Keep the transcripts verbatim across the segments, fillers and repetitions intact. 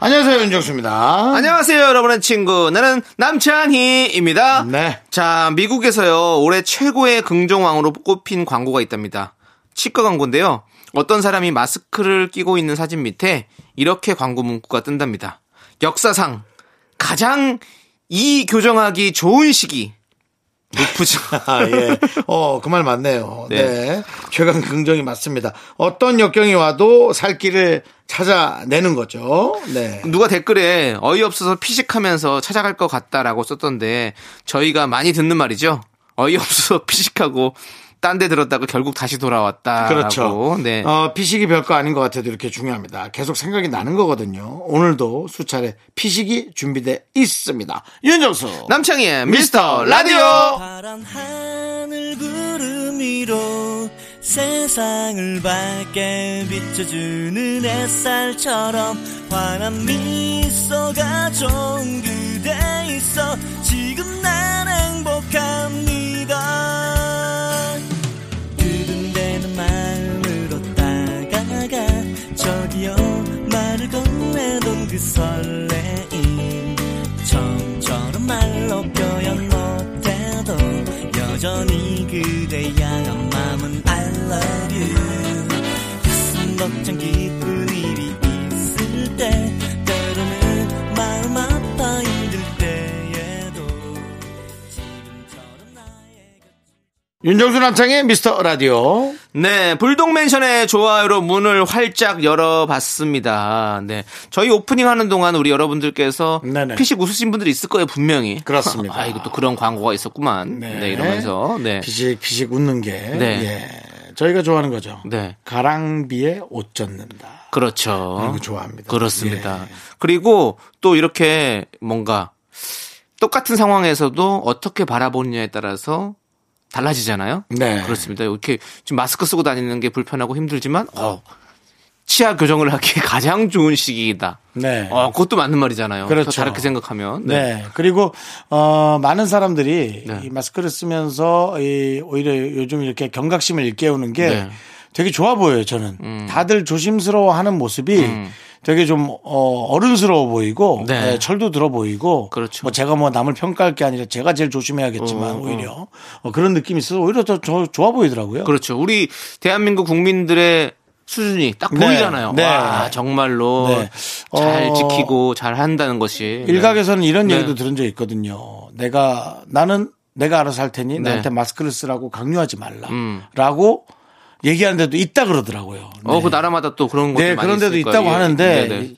안녕하세요, 윤정수입니다. 안녕하세요, 여러분의 친구. 나는 남창희입니다. 네. 자, 미국에서요, 올해 최고의 긍정왕으로 꼽힌 광고가 있답니다. 치과 광고인데요. 어떤 사람이 마스크를 끼고 있는 사진 밑에 이렇게 광고 문구가 뜬답니다. 역사상 가장 이 교정하기 좋은 시기. 높으죠. 아, 예. 어, 그 말 맞네요. 네. 네. 최강 긍정이 맞습니다. 어떤 역경이 와도 살 길을 찾아내는 거죠. 네. 누가 댓글에 어이없어서 피식하면서 찾아갈 것 같다라고 썼던데 저희가 많이 듣는 말이죠. 어이없어서 피식하고 딴 데 들었다가 결국 다시 돌아왔다. 그렇죠. 네. 어, 피식이 별거 아닌 것 같아도 이렇게 중요합니다. 계속 생각이 나는 거거든요. 오늘도 수차례 피식이 준비되어 있습니다. 윤정수 남창희의 미스터 라디오. 파란 하늘 구름 위로 세상을 밝게 비춰주는 햇살처럼 환한 미소가 좋은 그대 있어 지금 난 행복합니다. 저기요 말을 건네던 그 설레임 처음처럼 말로 표현 못해도 여전히 그대 향한 맘은 I love you 가슴 벅찬 기쁜 일이 있을 때 때로는 마음 아파 힘들 때에도 지금처럼 나의 곁 윤정수 남창의 미스터 라디오. 네, 불독맨션의 좋아요로 문을 활짝 열어봤습니다. 네, 저희 오프닝 하는 동안 우리 여러분들께서 네네. 피식 웃으신 분들이 있을 거예요, 분명히. 그렇습니다. 아, 이것도 그런 광고가 있었구만. 네, 네 이러면서 네. 피식 피식 웃는 게 네. 예, 저희가 좋아하는 거죠. 네, 가랑비에 옷 젖는다. 그렇죠. 이런 거 좋아합니다. 그렇습니다. 예. 그리고 또 이렇게 뭔가 똑같은 상황에서도 어떻게 바라보느냐에 따라서. 달라지잖아요. 네, 그렇습니다. 이렇게 지금 마스크 쓰고 다니는 게 불편하고 힘들지만, 어 치아 교정을 하기에 가장 좋은 시기이다. 네, 어 그것도 맞는 말이잖아요. 그렇죠. 다르게 생각하면. 네, 네. 그리고 어 많은 사람들이 네. 이 마스크를 쓰면서 이 오히려 요즘 이렇게 경각심을 일깨우는 게 네. 되게 좋아 보여요. 저는 음. 다들 조심스러워하는 모습이. 음. 되게 좀 어, 어른스러워 보이고 네. 네, 철도 들어 보이고 그렇죠. 뭐 제가 뭐 남을 평가할 게 아니라 제가 제일 조심해야겠지만 어, 오히려 어. 어, 그런 느낌이 있어서 오히려 더 좋아 보이더라고요. 그렇죠. 우리 대한민국 국민들의 수준이 딱 네. 보이잖아요. 네. 와 정말로 네. 잘 지키고 어, 잘 한다는 것이 일각에서는 네. 이런 얘기도 네. 들은 적이 있거든요. 내가 나는 내가 알아서 할 테니 네. 나한테 마스크를 쓰라고 강요하지 말라라고. 음. 얘기하는 데도 있다 그러더라고요. 네. 어, 그 나라마다 또 그런 것도 네, 많이 그런 데도 있을까요? 있다고 예. 하는데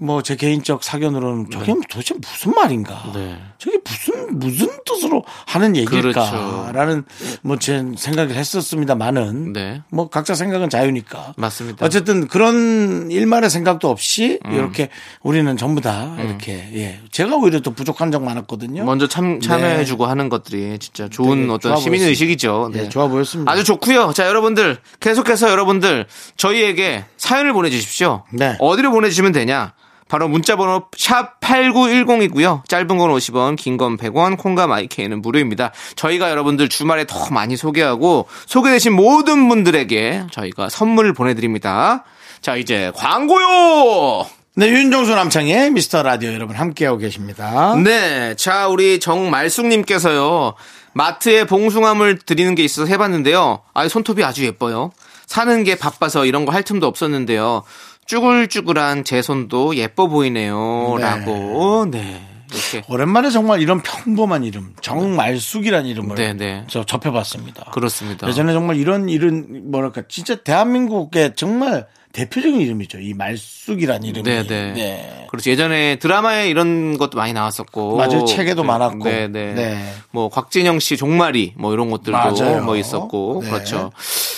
뭐 제 개인적 사견으로는 저게 네. 도대체 무슨 말인가? 네. 저게 무슨 무슨 뜻으로 하는 얘기일까라는 그렇죠. 뭐 제 생각을 했었습니다만은 네. 뭐 각자 생각은 자유니까. 맞습니다. 어쨌든 그런 일말의 생각도 없이 음. 이렇게 우리는 전부 다 음. 이렇게 예. 제가 오히려 또 부족한 적 많았거든요. 먼저 참 참여해 주고 네. 하는 것들이 진짜 좋은 네, 어떤 시민 의식이죠. 네. 네, 좋아 보였습니다. 아주 좋고요. 자, 여러분들 계속해서 여러분들 저희에게 사연을 보내주십시오. 네. 어디로 보내주시면 되냐? 바로 문자번호 샵 팔구일공이고요. 짧은 건 오십 원, 긴 건 백 원, 콩과 마이케이는 무료입니다. 저희가 여러분들 주말에 더 많이 소개하고 소개되신 모든 분들에게 저희가 선물을 보내드립니다. 자, 이제 광고요. 네, 윤정수 남창의 미스터 라디오 여러분 함께하고 계십니다. 네, 자 우리 정말숙님께서요. 마트에 봉숭아물 드리는 게 있어서 해봤는데요. 아, 손톱이 아주 예뻐요. 사는 게 바빠서 이런 거 할 틈도 없었는데요. 쭈글쭈글한 제 손도 예뻐 보이네요. 네. 라고. 네. 이렇게. 오랜만에 정말 이런 평범한 이름, 정말숙이라는 이름을 네, 네. 저 접해봤습니다. 그렇습니다. 예전에 정말 이런 이름, 뭐랄까, 진짜 대한민국의 정말 대표적인 이름이죠. 이 말숙이라는 이름이. 네네. 네. 그렇죠. 예전에 드라마에 이런 것도 많이 나왔었고. 맞아요. 책에도 네. 많았고. 네네. 네. 뭐 곽진영 씨 종말이 뭐 이런 것들도 맞아요. 뭐 있었고. 네. 그렇죠.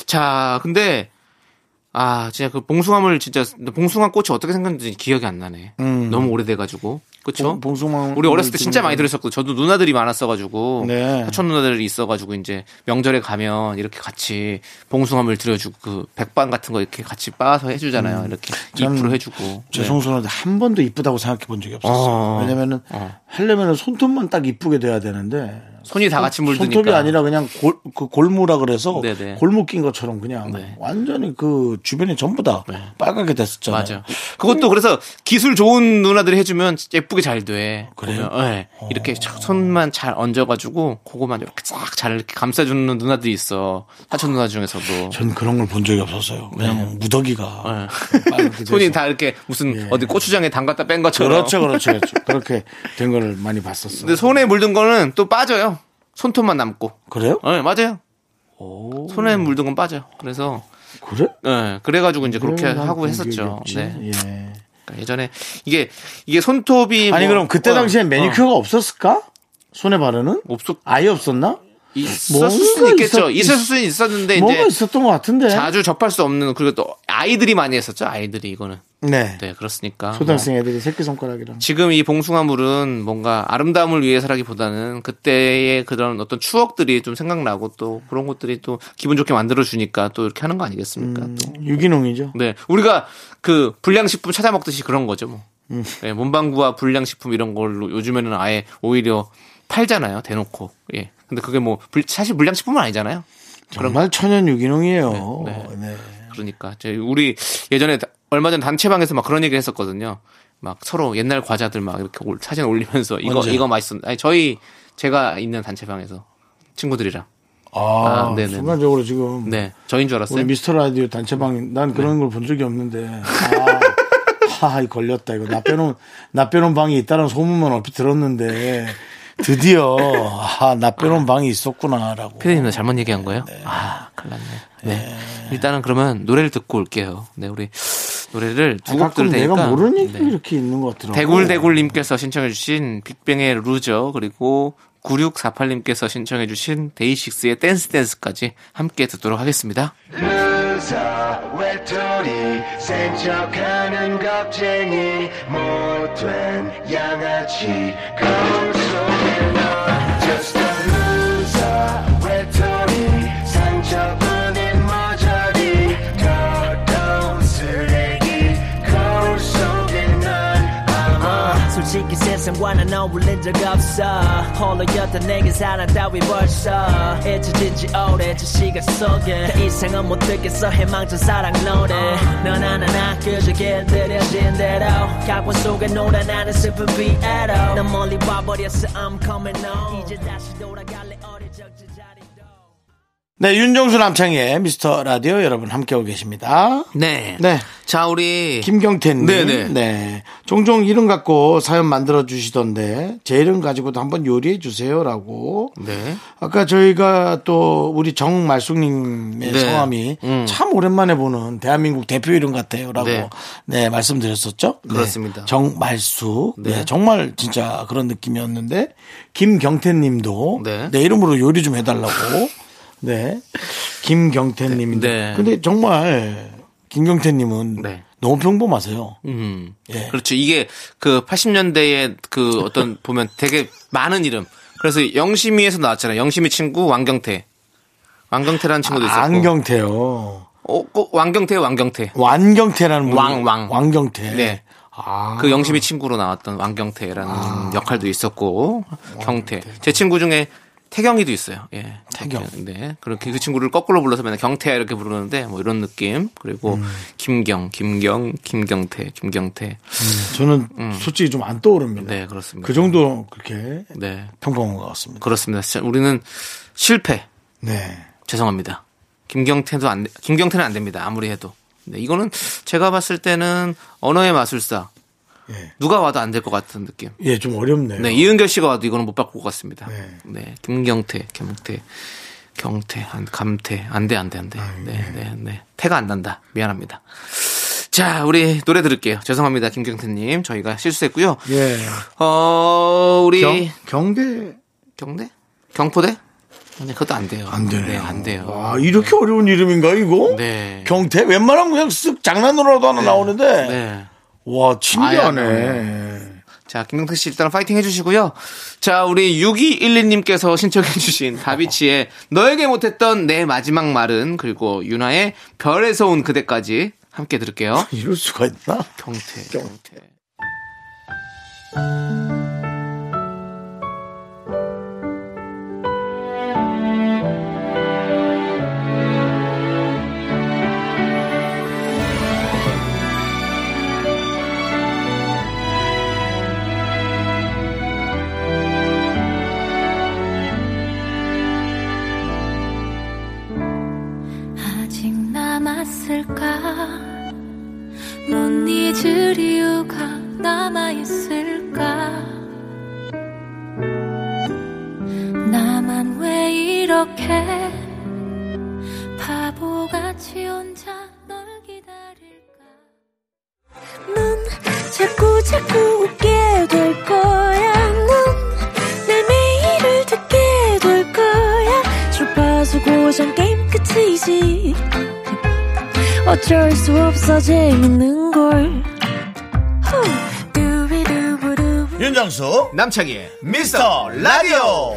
자, 근데 아, 진짜 그 봉숭아물 진짜 봉숭아 꽃이 어떻게 생겼는지 기억이 안 나네. 음. 너무 오래돼가지고. 그렇죠. 봉숭아 우리 어렸을 때 진짜 많이 들었었고, 저도 누나들이 많았어가지고 네. 사촌 누나들이 있어가지고 이제 명절에 가면 이렇게 같이 봉숭아물 들여주고 그 백반 같은 거 이렇게 같이 빻아서 해주잖아요. 음. 이렇게 잎으로 해주고. 죄송스러운데 네. 한 번도 이쁘다고 생각해본 적이 없었어요. 어. 왜냐면은 어. 하려면은 손톱만 딱 이쁘게 돼야 되는데. 손이 다 같이 물드니까. 손톱이 아니라 그냥 골, 그 골무라 그래서 네네. 골무 낀 것처럼 그냥 네. 완전히 그 주변이 전부 다 네. 빨갛게 됐었잖아요. 맞아. 그것도 그래서 기술 좋은 누나들이 해주면 예쁘게 잘 돼. 그래요? 네. 이렇게 손만 잘 얹어가지고 그거만 이렇게 싹 잘 이렇게 감싸주는 누나들이 있어. 사촌 누나 중에서도. 전 그런 걸 본 적이 없었어요. 그냥 네. 무더기가. 네. 손이 다 이렇게 무슨 네. 어디 고추장에 담갔다 뺀 것처럼. 그렇죠, 그렇죠, 그렇죠. 그렇게 된 걸 많이 봤었어요. 근데 손에 물든 거는 또 빠져요. 손톱만 남고. 그래요? 네, 맞아요. 오. 손에 물든 건 빠져요. 그래서. 그래? 네, 그래가지고 이제 그렇게 하고 했었죠. 네. 예. 그러니까 예전에 이게, 이게 손톱이. 아니, 뭐, 그럼 그때 어, 당시엔 매니큐어가 어. 없었을까? 손에 바르는? 없었. 아예 없었나? 있었을 수는 있겠죠. 있었... 있을 수는 있었는데 뭔가 이제. 뭔가 있었던 것 같은데. 자주 접할 수 없는, 그리고 또 아이들이 많이 했었죠. 아이들이 이거는. 네. 네, 그렇습니까. 초등학생 애들이 뭐 새끼손가락이랑. 지금 이 봉숭아물은 뭔가 아름다움을 위해서라기보다는 그때의 그런 어떤 추억들이 좀 생각나고 또 그런 것들이 또 기분 좋게 만들어주니까 또 이렇게 하는 거 아니겠습니까. 음, 또. 유기농이죠. 네. 우리가 그 불량식품 찾아 먹듯이 그런 거죠. 뭐. 음. 네, 문방구와 불량식품 이런 걸로 요즘에는 아예 오히려 팔잖아요. 대놓고. 예. 근데 그게 뭐 불, 사실 불량식품은 아니잖아요. 정말 천연 유기농이에요. 네, 네. 네. 그러니까 우리 예전에 얼마 전 단체방에서 막 그런 얘기를 했었거든요. 막 서로 옛날 과자들 막 이렇게 사진 올리면서 이거 언제? 이거 맛있었는데. 아니 저희 제가 있는 단체방에서 친구들이랑. 아, 아 순간적으로 지금. 네, 저인 줄 알았어요. 우리 미스터 라디오 단체방 난 그런 네. 걸 본 적이 없는데. 아. 하하 걸렸다 이거 나 빼놓은 나 빼놓은 방이 있다는 소문만 얼핏 들었는데. 드디어 아, 나 빼놓은 방이 있었구나라고. 피디님 나 잘못 얘기한 거예요? 네. 아 큰일 났네. 네. 네. 일단은 그러면 노래를 듣고 올게요. 네 우리 노래를 두 곡 들을 테니까. 내가 모르는 얘기 네. 이렇게 있는 것 같더라고요. 대굴대굴님께서 신청해 주신 빅뱅의 루저 그리고 구육사팔님께서 신청해 주신 데이식스의 댄스댄스까지 함께 듣도록 하겠습니다. 루저 외톨이 생척하는 겁쟁이 못된 양아치 Just a loser, 외톨이 상처뿐인 머저리 더러운 쓰레기 거울 속에 난 아마 솔직히 세상과는 어울린 적 없어 홀로였던 내게 사랑 따위 벌써 잊혀진 지 오래 저 시간 속에 더 이상은 못 듣겠어 희망찬 사랑 노래 넌 하나나 그저 길들여진 대로 각본 속에 노래 나는 슬픈 비애로 난 멀리 와버렸어 I'm coming home 이제 다시 돌아갈래 어릴 적 제 자리도 네 윤정수 남창희의 미스터 라디오 여러분 함께하고 계십니다. 네, 네, 자 우리 김경태님, 네네, 네, 종종 이름 갖고 사연 만들어 주시던데 제 이름 가지고도 한번 요리해 주세요라고. 네. 아까 저희가 또 우리 정말숙님의 네. 성함이 음. 참 오랜만에 보는 대한민국 대표 이름 같아요라고 네, 네 말씀드렸었죠. 그렇습니다. 네. 정말숙, 네. 네, 정말 진짜 그런 느낌이었는데 김경태님도 네. 내 이름으로 요리 좀 해달라고. 네. 김경태님인데. 네. 근데 정말 김경태님은 네. 너무 평범하세요. 음. 예. 그렇죠. 이게 그 팔십 년대에 그 어떤 보면 되게 많은 이름. 그래서 영심이에서 나왔잖아요. 영심이 친구 왕경태. 왕경태라는 친구도 있었고. 아, 안경태요. 어, 어, 왕경태요, 왕경태. 완경태라는 분. 왕, 왕. 왕경태. 네. 아. 그 영심이 친구로 나왔던 왕경태라는 아. 역할도 있었고. 왕경태. 경태. 제 친구 중에 태경이도 있어요. 예. 태경. 네. 그렇게 그 친구를 거꾸로 불러서 맨날 경태야 이렇게 부르는데 뭐 이런 느낌. 그리고 음. 김경, 김경, 김경태, 김경태. 음, 저는 음. 솔직히 좀 안 떠오릅니다. 네, 그렇습니다. 그 정도 그렇게 네. 평범한 것 같습니다. 그렇습니다. 우리는 실패. 네. 죄송합니다. 김경태도 안 김경태는 안 됩니다. 아무리 해도. 네, 이거는 제가 봤을 때는 언어의 마술사. 네. 누가 와도 안 될 것 같은 느낌. 예, 좀 어렵네요. 네, 이은결 씨가 와도 이거는 못 바꿀 것 같습니다. 네, 네 김경태, 경태, 경태, 안, 감태, 안 돼, 안 돼, 안 돼. 아, 네, 네, 네, 네. 태가 안 난다. 미안합니다. 자, 우리 노래 들을게요. 죄송합니다, 김경태님. 저희가 실수했고요. 예. 어, 우리 경, 경대, 경대, 경포대, 근데 그것도 안 돼요. 안 되네요. 네, 안 돼요. 와, 이렇게 네. 어려운 이름인가 이거? 네. 경태? 웬만하면 그냥 쓱 장난으로라도 하나 네. 나오는데. 네. 와, 신기하네. 아야, 자, 김명태 씨 일단 파이팅 해주시고요. 자, 우리 육이일이 님께서 신청해주신 다비치의 너에게 못했던 내 마지막 말은, 그리고 윤하의 별에서 온 그대까지 함께 들을게요. 이럴 수가 있나? 경태. 경태. 못 잊을 이유가 남아있을까? 나만 왜 이렇게 바보같이 혼자 널 기다릴까? 넌 자꾸 자꾸 웃게 될 거야. 넌 내 매일을 듣게 될 거야. 주파수 고정 게임 끝이지. 어쩔 수 없어 재밌는걸. 윤정수 남창희의 미스터라디오.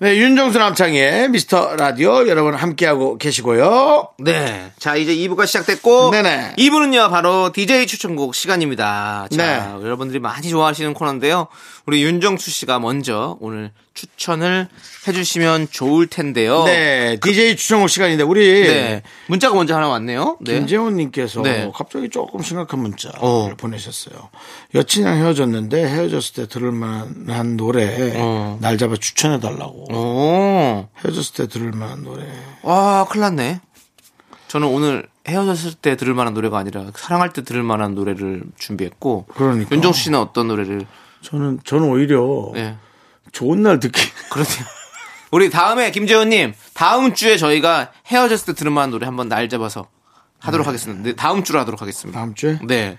네, 윤정수 남창희의 미스터라디오 여러분 함께하고 계시고요. 네, 자 이제 이 부가 시작됐고 네네. 이 부는요 바로 디제이 추천곡 시간입니다. 자, 네. 여러분들이 많이 좋아하시는 코너인데요, 우리 윤정수 씨가 먼저 오늘 추천을 해주시면 좋을 텐데요. 네, 디제이 추천곡 시간인데 우리 네. 문자가 먼저 하나 왔네요. 네. 김재훈님께서 네. 갑자기 조금 심각한 문자를 어. 보내셨어요. 여친이랑 헤어졌는데 헤어졌을 때 들을만한 노래 어. 날 잡아 추천해달라고. 오. 헤어졌을 때 들을만한 노래. 와, 큰일 났네. 저는 오늘 헤어졌을 때 들을만한 노래가 아니라 사랑할 때 들을만한 노래를 준비했고. 그러니까. 윤정수 씨는 어떤 노래를? 저는 저는 오히려. 네. 좋은 날 듣기. 그러네요. 우리 다음에 김재훈님, 다음 주에 저희가 헤어졌을 때 들을 만한 노래 한번 날 잡아서 하도록 네. 하겠습니다. 다음 주로 하도록 하겠습니다. 다음 주에? 네.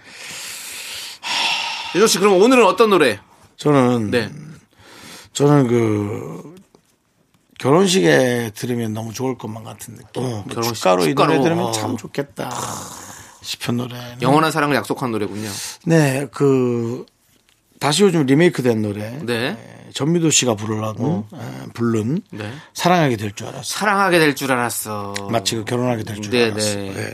윤정수 씨, 그럼 오늘은 어떤 노래? 저는 네. 저는 그 결혼식에 들으면 너무 좋을 것만 같은 느낌. 어, 뭐 결혼식, 축가로 이 노래 들으면 어. 참 좋겠다 싶은 노래. 영원한 사랑을 약속한 노래군요. 네, 그 다시 요즘 리메이크된 노래. 네. 네, 전미도 씨가 부르라고 음. 부른 네. 사랑하게 될 줄 알았어. 사랑하게 될 줄 알았어. 마치 그 결혼하게 될 줄 알았어. 네.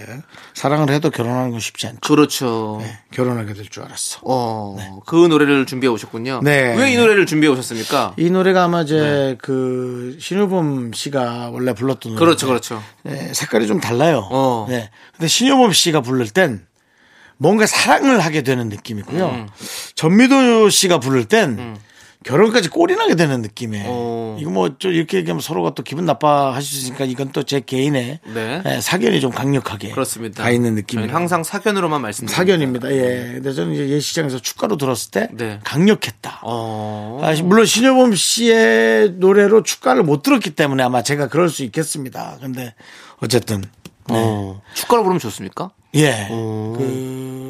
사랑을 해도 결혼하는 건 쉽지 않죠. 그렇죠. 네, 결혼하게 될 줄 알았어. 어, 네. 그 노래를 준비해 오셨군요. 네. 왜 이 노래를 준비해 오셨습니까? 이 노래가 아마 이제 네. 그 신효범 씨가 원래 불렀던 노래. 그렇죠, 그렇죠. 네, 색깔이 좀 달라요. 어. 네. 근데 신효범 씨가 부를 땐 뭔가 사랑을 하게 되는 느낌이고요. 음. 전미도 씨가 부를 땐 음. 결혼까지 꼴이 나게 되는 느낌에. 오. 이거 뭐 좀 이렇게 얘기하면 서로가 또 기분 나빠하실 수 있으니까 이건 또 제 개인의 네. 네, 사견이 좀 강력하게 그렇습니다. 가 있는 느낌이에요. 항상 사견으로만 말씀드립니다. 사견입니다. 예. 근데 저는 이제 예시장에서 축가로 들었을 때 네. 강력했다. 어. 물론 신효범 씨의 노래로 축가를 못 들었기 때문에 아마 제가 그럴 수 있겠습니다. 근데 어쨌든 네. 어. 축가로 부르면 좋습니까? 예. 오. 그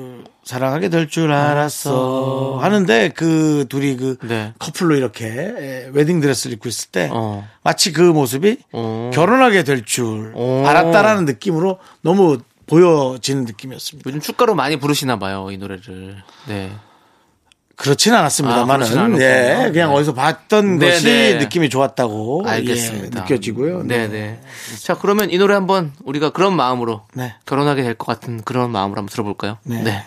사랑하게 될 줄 알았어 하는데 그 둘이 그 네. 커플로 이렇게 웨딩 드레스를 입고 있을 때 어. 마치 그 모습이 오. 결혼하게 될 줄 알았다라는 느낌으로 너무 보여지는 느낌이었습니다. 요즘 축가로 많이 부르시나 봐요, 이 노래를. 네. 그렇진 않았습니다만은 아, 예, 그냥 네. 어디서 봤던 네네. 것이 느낌이 좋았다고 알겠습니다. 예, 느껴지고요. 네네. 네. 자, 그러면 이 노래 한번 우리가 그런 마음으로 네. 결혼하게 될 것 같은 그런 마음으로 한번 들어볼까요? 네. 네.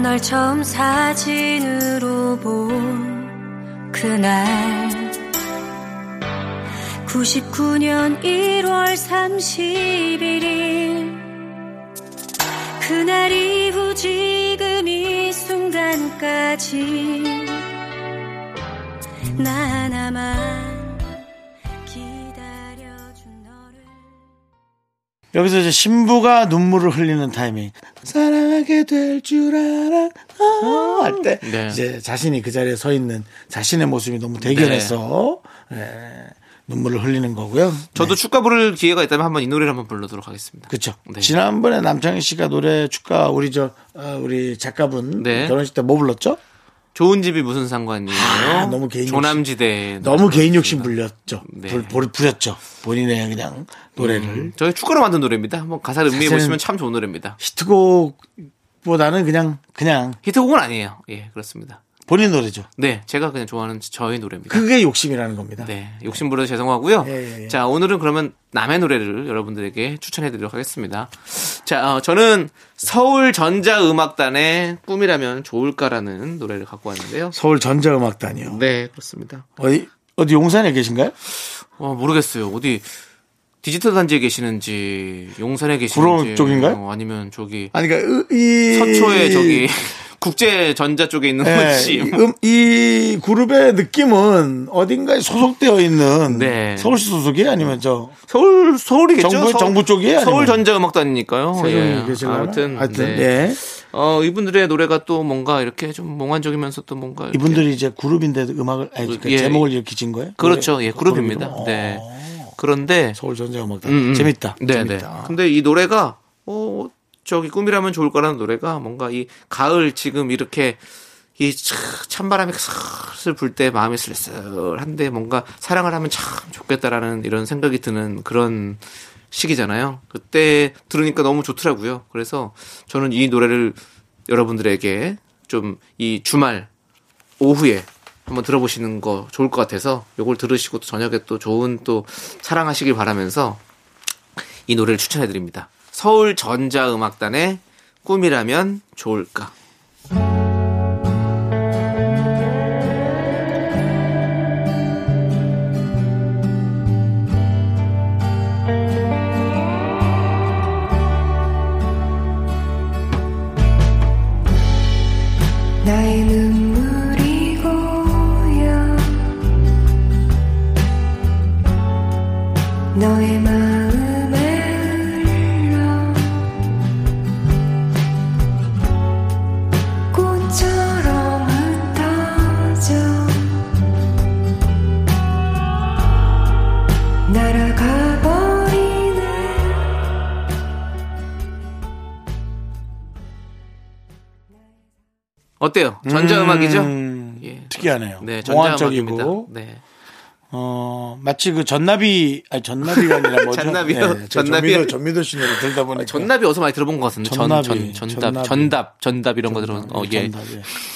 널 처음 사진으로 본 그날 구십구년 일월 삼십일일 그날 이후 지금 이 순간까지 나 하나만 기다려. 여기서 이제 신부가 눈물을 흘리는 타이밍, 사랑하게 될 줄 알아 아~ 할 때 네. 이제 자신이 그 자리에 서 있는 자신의 모습이 너무 대견해서 네. 네. 눈물을 흘리는 거고요. 저도 네. 축가 부를 기회가 있다면 한번 이 노래를 한번 불러도록 하겠습니다. 그렇죠. 네. 지난번에 남창희 씨가 노래 축가 우리 저 어, 우리 작가분 네. 결혼식 때 뭐 불렀죠? 좋은 집이 무슨 상관이에요? 아, 너무 개인 조남지대 너무 개인 욕심 불렸죠. 네. 불, 부렸죠. 본인의 그냥 노래를 음, 저희 축가로 만든 노래입니다. 한번 가사를 음미해 보시면 참 좋은 노래입니다. 히트곡보다는 그냥 그냥 히트곡은 아니에요. 예, 그렇습니다. 본인 노래죠. 네, 제가 그냥 좋아하는 저의 노래입니다. 그게 욕심이라는 겁니다. 네, 욕심 부려서 죄송하고요. 예, 예, 예. 자, 오늘은 그러면 남의 노래를 여러분들에게 추천해드리도록 하겠습니다. 자, 어, 저는 서울전자음악단의 꿈이라면 좋을까라는 노래를 갖고 왔는데요. 서울전자음악단이요? 네, 그렇습니다. 어디 어디 용산에 계신가요? 어, 모르겠어요. 어디 디지털 단지에 계시는지 용산에 계시는지 그런 쪽인가요? 어, 아니면 저기 아니 그러니까 이... 서초에 저기. 국제전자 쪽에 있는 네, 음, 이 그룹의 느낌은 어딘가에 소속되어 있는 네. 서울시 소속이 아니면 저 서울 서울이겠죠. 정부, 서울, 정부 쪽이에요. 서울전자음악단이니까요. 예. 아무튼 하여튼 네. 네. 어, 이분들의 노래가 또 뭔가 이렇게 좀 몽환적이면서 또 뭔가 이렇게. 이분들이 이제 그룹인데 음악을 아니, 그러니까 예. 제목을 이렇게 진 거예요? 그렇죠. 예, 그룹입니다. 그룹. 네. 그런데 서울전자음악단 음, 음. 재밌다. 네, 네. 근데 이 노래가 어 저기 꿈이라면 좋을까라는 노래가 뭔가 이 가을 지금 이렇게 이 찬바람이 슬슬 불 때 마음이 슬슬한데 뭔가 사랑을 하면 참 좋겠다라는 이런 생각이 드는 그런 시기잖아요. 그때 들으니까 너무 좋더라고요. 그래서 저는 이 노래를 여러분들에게 좀 이 주말 오후에 한번 들어보시는 거 좋을 것 같아서 요걸 들으시고 또 저녁에 또 좋은 또 사랑하시길 바라면서 이 노래를 추천해드립니다. 서울전자음악단의 꿈이라면 좋을까. 나의 눈물이 고여 너의 마음 어때요? 전자음악이죠? 음, 예. 특이하네요. 네, 전자음악이고. 네. 어, 마치 그 전나비, 아니, 전나비가 아니라 뭐죠? 전나비요? 네, 전나비요? 전미도 씨 노래 들다 보니까. 전나비 어디서 많이 들어본 것 같은데. 전나비. 전, 전, 전답, 전나비. 전답, 전답 이런 거 들어본 거. 어, 예.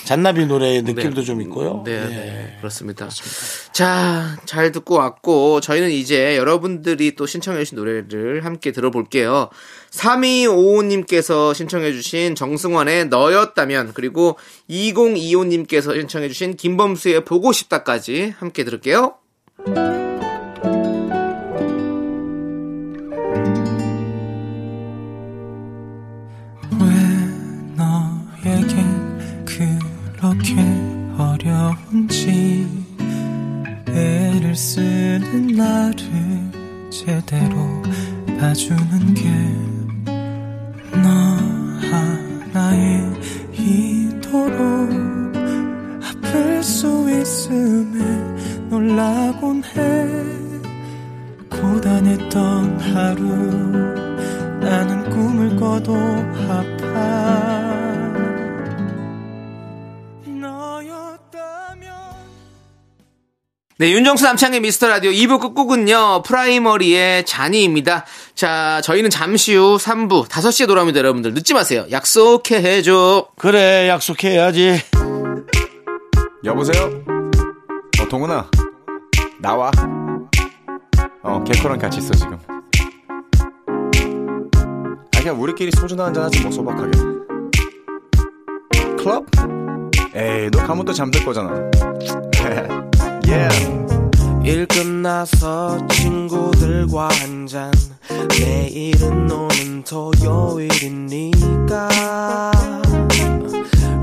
잔나비 노래의 느낌도 네. 좀 있고요. 네, 네, 네. 네. 그렇습니다. 그렇습니다. 자, 잘 듣고 왔고, 저희는 이제 여러분들이 또 신청해주신 노래를 함께 들어볼게요. 삼이오오님께서 신청해주신 정승환의 너였다면, 그리고 이공이오님께서 신청해주신 김범수의 보고 싶다까지 함께 들을게요. 왜 너에겐 그렇게 어려운지 애를 쓰는 나를 제대로 봐주는 게 너 하나에 이토록 아플 수 있음에 놀라곤 해. 고단했던 하루 나는 꿈을 꿔도 아파. 너였다면. 네, 윤정수 남창의 미스터라디오 이 부 끝곡은요 프라이머리의 잔이입니다. 자, 저희는 잠시 후 삼 부 다섯 시에 돌아옵니다. 여러분들 늦지 마세요. 약속해줘. 그래, 약속해야지. 여보세요? 어, 동훈아 나와. 어, 개코랑 같이 있어 지금. 아, 그냥 우리끼리 소주나 한잔하지 뭐 소박하게. 클럽? 에이, 너 가면 또 잠들 거잖아. yeah. 일 끝나서 친구들과 한잔. 내일은 오는 토요일이니까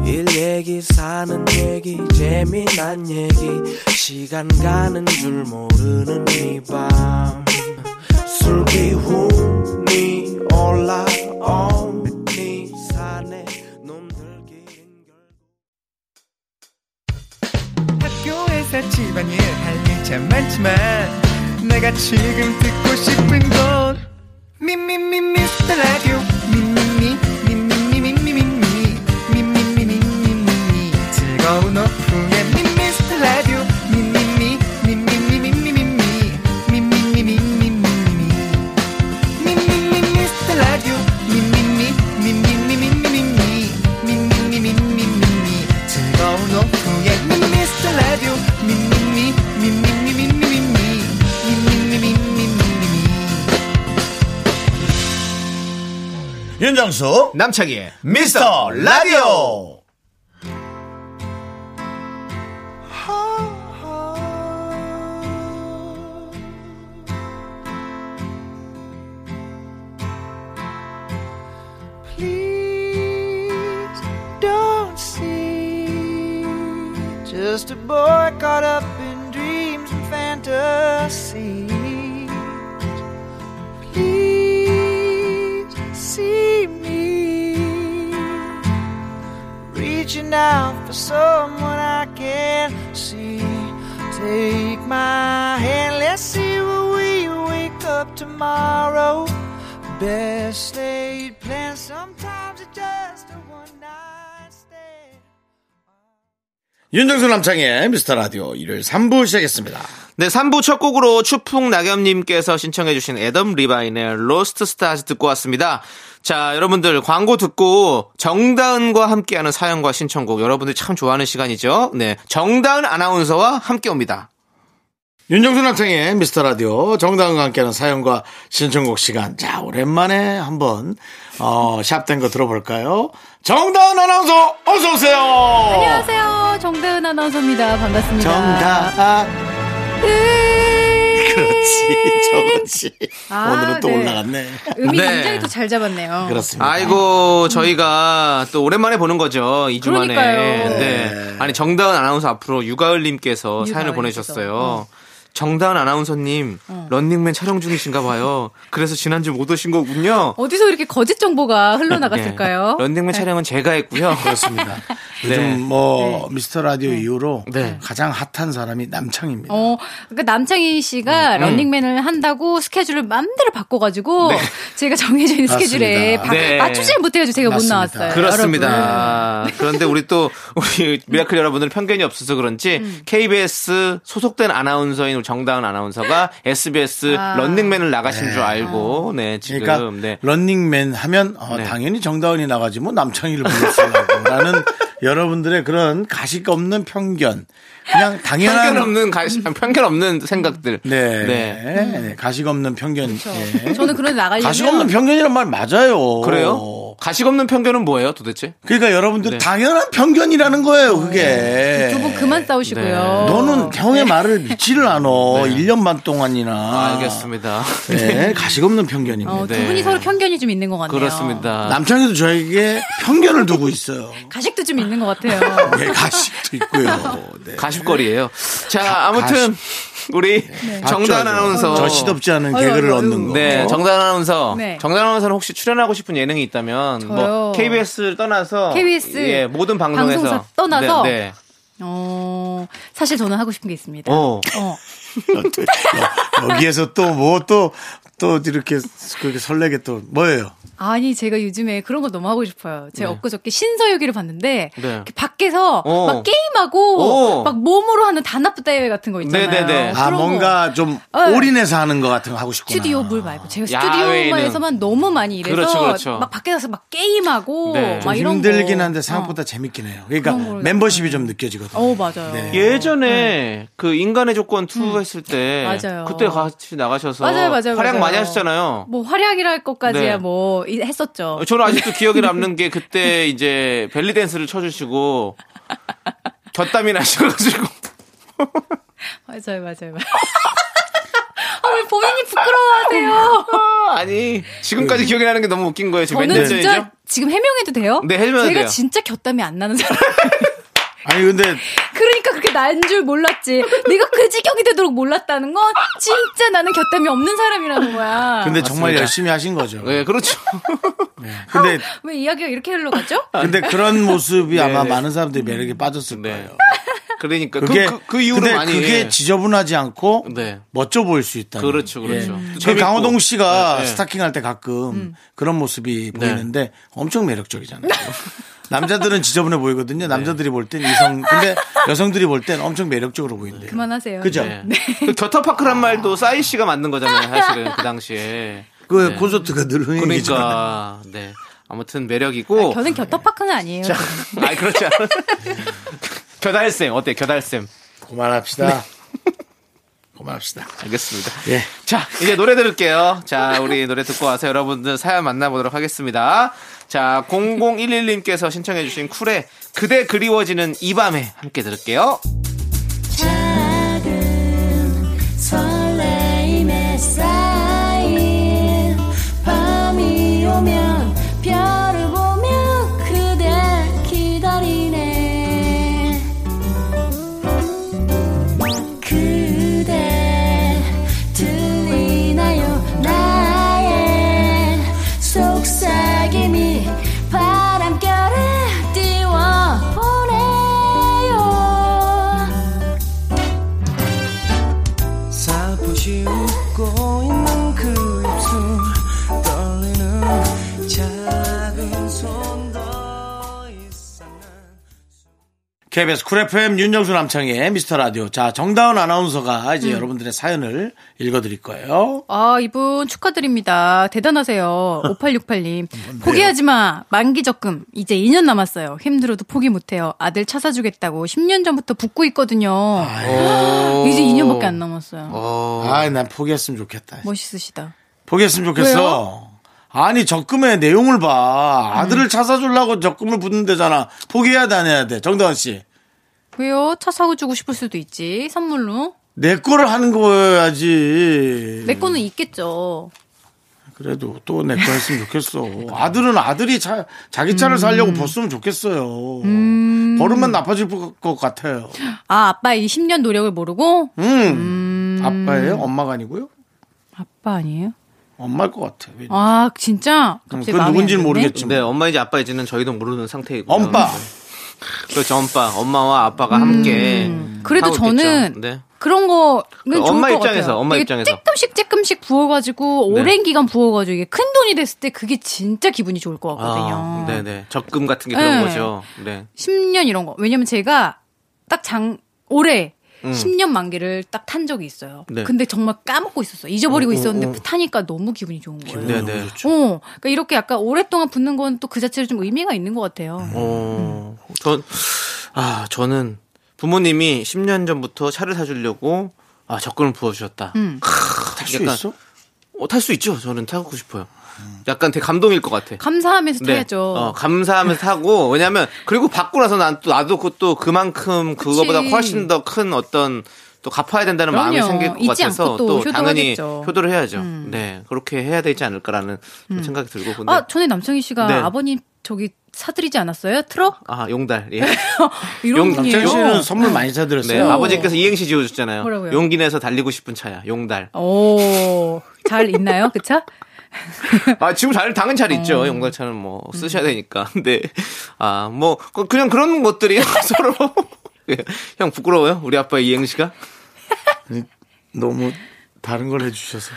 일 얘기, 사는 얘기, 재미난 얘기, 시간 가는 줄 모르는 이 밤 술 기운이 지금 듣고 싶은 건 미미미 미스터 라디오 미미미 미미미 미미미 미미미 미미미 즐거운 오픈에 미스터 라디오 미미미 미미미 미미미 미미미 미미미 미미미 미스터 라디오 미미미 미미미 미미미 미미미 미미미 즐거운 오픈에 미스터 라디오 미미미 미미미 미미미 윤정수 남창희의 미스터 라디오. Please don't see just a boy caught up in dreams and fantasies. See me reaching out for someone I can't see. Take my hand, let's see where we wake up tomorrow. Best laid plans, sometimes it's just a one night stand. 윤정수 남창의 미스터 라디오 일요일 삼 부 시작했습니다. 네, 삼 부 첫 곡으로 추풍낙엽님께서 신청해주신 애덤 리바인의 로스트스타즈 듣고 왔습니다. 자, 여러분들 광고 듣고 정다은과 함께하는 사연과 신청곡, 여러분들이 참 좋아하는 시간이죠. 네, 정다은 아나운서와 함께 옵니다. 윤정수 남창의 미스터라디오 정다은과 함께하는 사연과 신청곡 시간. 자, 오랜만에 한번 어, 샵된 거 들어볼까요? 정다은 아나운서 어서오세요. 안녕하세요, 정다은 아나운서입니다. 반갑습니다. 정다은 그렇지, 저거지. 아, 오늘은 또 네. 올라갔네. 음이 네. 굉장히 또 잘 잡았네요. 그렇습니다. 아이고, 저희가 또 오랜만에 보는 거죠. 이 주 만에. 네. 네. 아니, 정다은 아나운서 앞으로 유가을님께서 사연을 보내주셨어요. 응. 정다은 아나운서님, 응. 런닝맨 촬영 중이신가 봐요. 그래서 지난주 못 오신 거군요. 어디서 이렇게 거짓 정보가 흘러나갔을까요? 네. 런닝맨 네. 촬영은 제가 했고요. 그렇습니다. 네. 요즘 뭐 네. 미스터 라디오 네. 이후로 네. 가장 핫한 사람이 남창희입니다. 어, 그러니까 남창희 씨가 음. 런닝맨을 한다고 스케줄을 마음대로 바꿔가지고 네. 제가 정해져 있는 스케줄에 바, 네. 맞추지 못해가지고 제가 맞습니다. 못 나왔어요. 그렇습니다. 네. 그런데 우리 또 우리 미라클 여러분들은 편견이 없어서 그런지 음. 케이비에스 소속된 아나운서인 정다은 아나운서가 에스비에스 아. 런닝맨을 나가신 네. 줄 알고 네 지금 그러니까 네. 런닝맨 하면 어, 네. 당연히 정다은이 나가지 뭐 남창희를 불렀어요라는. 여러분들의 그런 가식 없는 편견, 그냥 당연한 편견 없는 가식, 편견 없는 생각들. 네, 네. 네. 가식 없는 편견. 그렇죠. 네. 저는 그런 나가려면 가식 없는 편견이란 말 맞아요. 그래요? 가식 없는 편견은 뭐예요, 도대체? 그러니까 여러분들 네. 당연한 편견이라는 거예요, 그게. 네. 두 분 그만 싸우시고요. 네. 너는 형의 네. 말을 믿지를 않어. 네. 일 년 반 동안이나. 아, 알겠습니다. 네, 가식 없는 편견입니다. 어, 두 분이 네. 서로 편견이 좀 있는 것 같네요. 그렇습니다. 남창희도 저에게 편견을 두고 있어요. 가식도 좀 있는. 있는 것 같아요. 네, 가십도 있고요. 네. 가십거리예요. 자, 가, 아무튼 가십. 우리 네. 정다은 아나운서 저 시덥지 않은 어이, 개그를 어이, 얻는 거. 네, 정다은 아나운서. 네. 정다은 아나운서는 혹시 출연하고 싶은 예능이 있다면 저요. 뭐 케이비에스를 떠나서 케이비에스 예, 모든 방송에서 방송사 떠나서 네, 네. 어, 사실 저는 하고 싶은 게 있습니다. 어. 어. 여기에서 또 뭐 또 또 이렇게 그렇게 설레게 또 뭐예요? 아니, 제가 요즘에 그런 거 너무 하고 싶어요. 제가 네. 엊그저께 신서유기를 봤는데 네. 밖에서 오. 막 게임하고 오. 막 몸으로 하는 단합부 대회 같은 거 있잖아요. 네네네. 아, 뭔가 거. 좀 네. 올인해서 하는 거 같은 거 하고 싶구나. 스튜디오 물 말고 제가 스튜디오에서만 너무 많이 일해서 그렇죠, 그렇죠. 막 밖에서 막 게임하고 네. 막 이런 거. 힘들긴 한데 생각보다 어. 재밌긴 해요. 그러니까 멤버십이 좀 느껴지거든요. 어, 맞아요. 네. 예전에 네. 그 인간의 조건 투 음. 했을 때 맞아요. 그때 같이 나가셔서 맞아요, 맞아요, 활약 맞아요. 많이 하셨잖아요. 뭐 활약이라 할 것까지야 네. 뭐 했었죠. 저는 아직도 기억에 남는 게 그때 이제 벨리 댄스를 쳐주시고 젖땀이 나셔가지고. 맞아요, 맞아요, 맞아요. 아, 왜 본인이 부끄러워하세요? 아니, 지금까지 기억이 나는 게 너무 웃긴 거예요. 지금 저는 진짜 전이죠? 지금 해명해도 돼요? 네, 해명해도 제가 돼요. 제가 진짜 곁땀이 안 나는 사람. 아니, 근데. 그러니까 그렇게 난 줄 몰랐지. 내가 그 지경이 되도록 몰랐다는 건 진짜 나는 곁담이 없는 사람이라는 거야. 근데 정말 맞습니다. 열심히 하신 거죠. 네, 그렇죠. 네. 근데. 아, 왜 이야기가 이렇게 흘러가죠? 근데 그런 모습이 네. 아마 많은 사람들이 매력에 빠졌을 네. 거예요. 그러니까 그게 그, 그, 그 이유는 많이 그게 예. 지저분하지 않고 네. 멋져 보일 수 있다. 그렇죠, 그렇죠. 예. 그 강호동 씨가 네, 네. 스타킹 할 때 가끔 음. 그런 모습이 네. 보이는데 엄청 매력적이잖아요. 남자들은 지저분해 보이거든요. 남자들이 볼 땐 이성, 근데 여성들이 볼 땐 엄청 매력적으로 보인대요. 그만하세요. 그죠? 네. 네. 그 겨터파크란 말도 싸이 씨가 만든 거잖아요. 사실은 그 당시에. 그 네. 콘서트가 늘 흥행이죠. 그러니까 네. 아무튼 매력이고. 아, 저는 겨터파크는 아니에요. 자, 아니 그렇지 않아. 겨달쌤 어때? 겨달쌤. 그만합시다. 네. 고맙습니다. 알겠습니다. 예. 자, 이제 노래 들을게요. 자, 우리 노래 듣고 와서 여러분들 사연 만나보도록 하겠습니다. 자, 공공일일님께서 신청해주신 쿨의 그대 그리워지는 이밤에 함께 들을게요. 작은 설레임에 쌓인 밤이 오면 별을 보며 그댈 기다리네. 케이비에스 쿨 에프엠 윤정수 남창희의 미스터라디오. 자, 정다은 아나운서가 이제 음. 여러분들의 사연을 읽어드릴 거예요. 아, 이분 축하드립니다. 대단하세요. 오팔육팔님. 포기하지 마. 만기 적금. 이제 이 년 남았어요. 힘들어도 포기 못해요. 아들 찾아주겠다고 십 년 전부터 붓고 있거든요. 이제 이 년밖에 안 남았어요. 아, 난 포기했으면 좋겠다. 멋있으시다. 포기했으면 좋겠어. 왜요? 아니 적금의 내용을 봐. 아들을 음. 차 사주려고 적금을 붓는 데잖아. 포기해야 돼 안 해야 돼? 정다은 씨. 왜요? 차 사고 주고 싶을 수도 있지. 선물로. 내 거를 하는 거여야지. 내 거는 있겠죠. 그래도 또 내 거 했으면 좋겠어. 아들은 아들이 차, 자기 차를 음. 사려고 벗으면 좋겠어요. 음. 버릇만 나빠질 것 같아요. 아, 아빠의 십 년 노력을 모르고? 음. 음. 아빠예요? 엄마가 아니고요? 아빠 아니에요? 엄마일 것 같아. 왠지. 아, 진짜? 갑자기 그건 누군지는 모르겠지만. 네, 엄마인지 아빠인지는 저희도 모르는 상태이고요. 엄빠. 그렇죠, 엄빠. 엄마와 아빠가 음. 함께. 그래도 저는 네. 그런 거는 좋을 엄마 것 입장에서, 같아요. 엄마 입장에서. 조금씩 조금씩 부어가지고 네. 오랜 기간 부어가지고 이게 큰 돈이 됐을 때 그게 진짜 기분이 좋을 것 같거든요. 아, 네네. 적금 같은 게 네. 그런 거죠. 네. 십 년 이런 거. 왜냐면 제가 딱 장 올해. 음. 십 년 만기를 딱 탄 적이 있어요. 네. 근데 정말 까먹고 있었어요. 잊어버리고 어, 있었는데 어, 어. 타니까 너무 기분이 좋은 거예요. 네, 네. 어, 그러니까 이렇게 약간 오랫동안 붙는 건 또 그 자체로 좀 의미가 있는 것 같아요. 어, 음. 전, 아, 저는 부모님이 십 년 전부터 차를 사주려고 아, 적금을 부어주셨다. 음. 탈 수 있어? 어, 탈 수 있죠. 저는 타고 싶어요. 약간 되게 감동일 것 같아. 감사하면서 네. 타야죠. 어, 감사하면서 타고 왜냐하면 그리고 받고 나서 난 또 나도 그것도 그만큼 그치. 그거보다 훨씬 더 큰 어떤 또 갚아야 된다는 그럼요. 마음이 생길 것 같아서 또, 또 당연히 하겠죠. 효도를 해야죠. 음. 네 그렇게 해야 되지 않을까라는 음. 생각이 들고. 근데 아 전에 남창희 씨가 네. 아버님 저기 사드리지 않았어요? 트럭? 아 용달. 예. 이런 분이에요. 남창희 씨는 선물 많이 사드렸어요. 네, 아버지께서 이행시 지어줬잖아요. 뭐라고요? 용기 내서 달리고 싶은 차야. 용달. 오 잘 있나요 그 차? 아, 지금 잘, 당연히 잘 있죠. 어. 용달차는 뭐, 쓰셔야 되니까. 근데, 아, 뭐, 그냥 그런 것들이 서로. 형, 부끄러워요? 우리 아빠의 이행시가? 너무 다른 걸 해주셔서.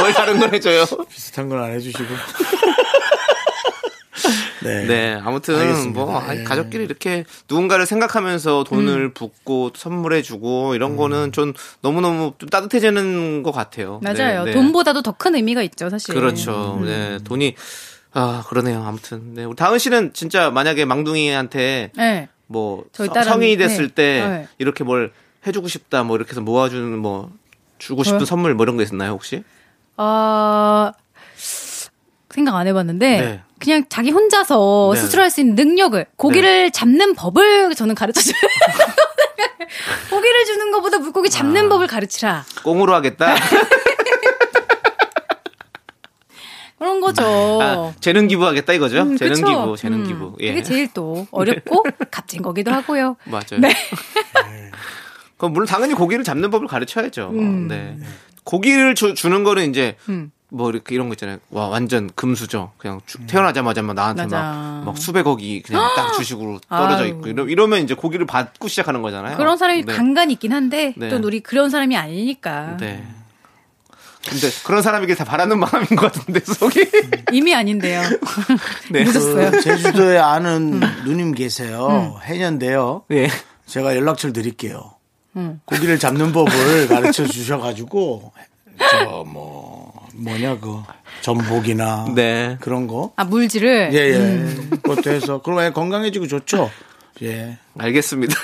뭘 다른 걸 해줘요? 비슷한 걸 안 해주시고. 네. 네. 아무튼, 알겠습니다. 뭐, 네. 가족끼리 이렇게 누군가를 생각하면서 돈을 음. 붓고 선물해주고 이런 음. 거는 전 너무너무 좀 따뜻해지는 것 같아요. 맞아요. 네, 네. 돈보다도 더 큰 의미가 있죠, 사실. 그렇죠. 음. 네. 돈이, 아, 그러네요. 아무튼. 네. 우리 다은 씨는 진짜 만약에 망둥이한테 네. 뭐, 저희 서, 성인이 됐을 네. 때 네. 이렇게 뭘 해주고 싶다, 뭐 이렇게 해서 모아주는 뭐, 주고 싶은 어? 선물 뭐 이런 거 있었나요, 혹시? 아, 어... 생각 안 해봤는데. 네. 그냥 자기 혼자서 네. 스스로 할 수 있는 능력을 고기를 네. 잡는 법을 저는 가르쳐줘요. 고기를 주는 것보다 물고기 잡는 아, 법을 가르치라. 꽁으로 하겠다. 그런 거죠. 아, 재능 기부하겠다 이거죠. 음, 재능 그쵸? 기부, 재능 음, 기부. 예. 그게 제일 또 어렵고 값진 거기도 하고요. 맞아요. 네. 그럼 물론 당연히 고기를 잡는 법을 가르쳐야죠. 음. 네. 고기를 주, 주는 거는 이제. 음. 뭐 이렇게 이런 거 있잖아요. 와 완전 금수저. 그냥 쭉 태어나자마자 막 나한테 막, 막 수백억이 그냥 딱 주식으로 떨어져 있고 이러, 이러면 이제 고기를 받고 시작하는 거잖아요. 그런 사람이 네. 간간이 있긴 한데 네. 또 우리 그런 사람이 아니니까. 네. 근데 그런 사람에게 다 바라는 마음인 것 같은데 속이 이미 아닌데요. 네. 늦었어요. 그 제주도에 아는 누님 계세요. 음. 해녀인데요. 네. 제가 연락처를 드릴게요. 음. 고기를 잡는 법을 가르쳐 주셔가지고 저 뭐 뭐냐 그 전복이나 네. 그런 거. 아 물질을. 예예. 음. 그것도 해서 그러면 건강해지고 좋죠. 예. 알겠습니다.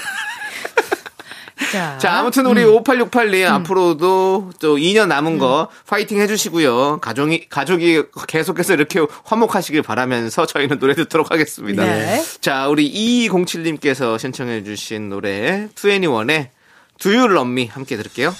자, 자, 아무튼 우리 음. 오팔육팔 님 음. 앞으로도 또 이 년 남은 음. 거 파이팅 해주시고요. 가족이, 가족이 계속해서 이렇게 화목하시길 바라면서 저희는 노래 듣도록 하겠습니다. 네. 자, 우리 이이공칠 님께서 신청해주신 노래 투애니원의 Do You Love Me 함께 들을게요.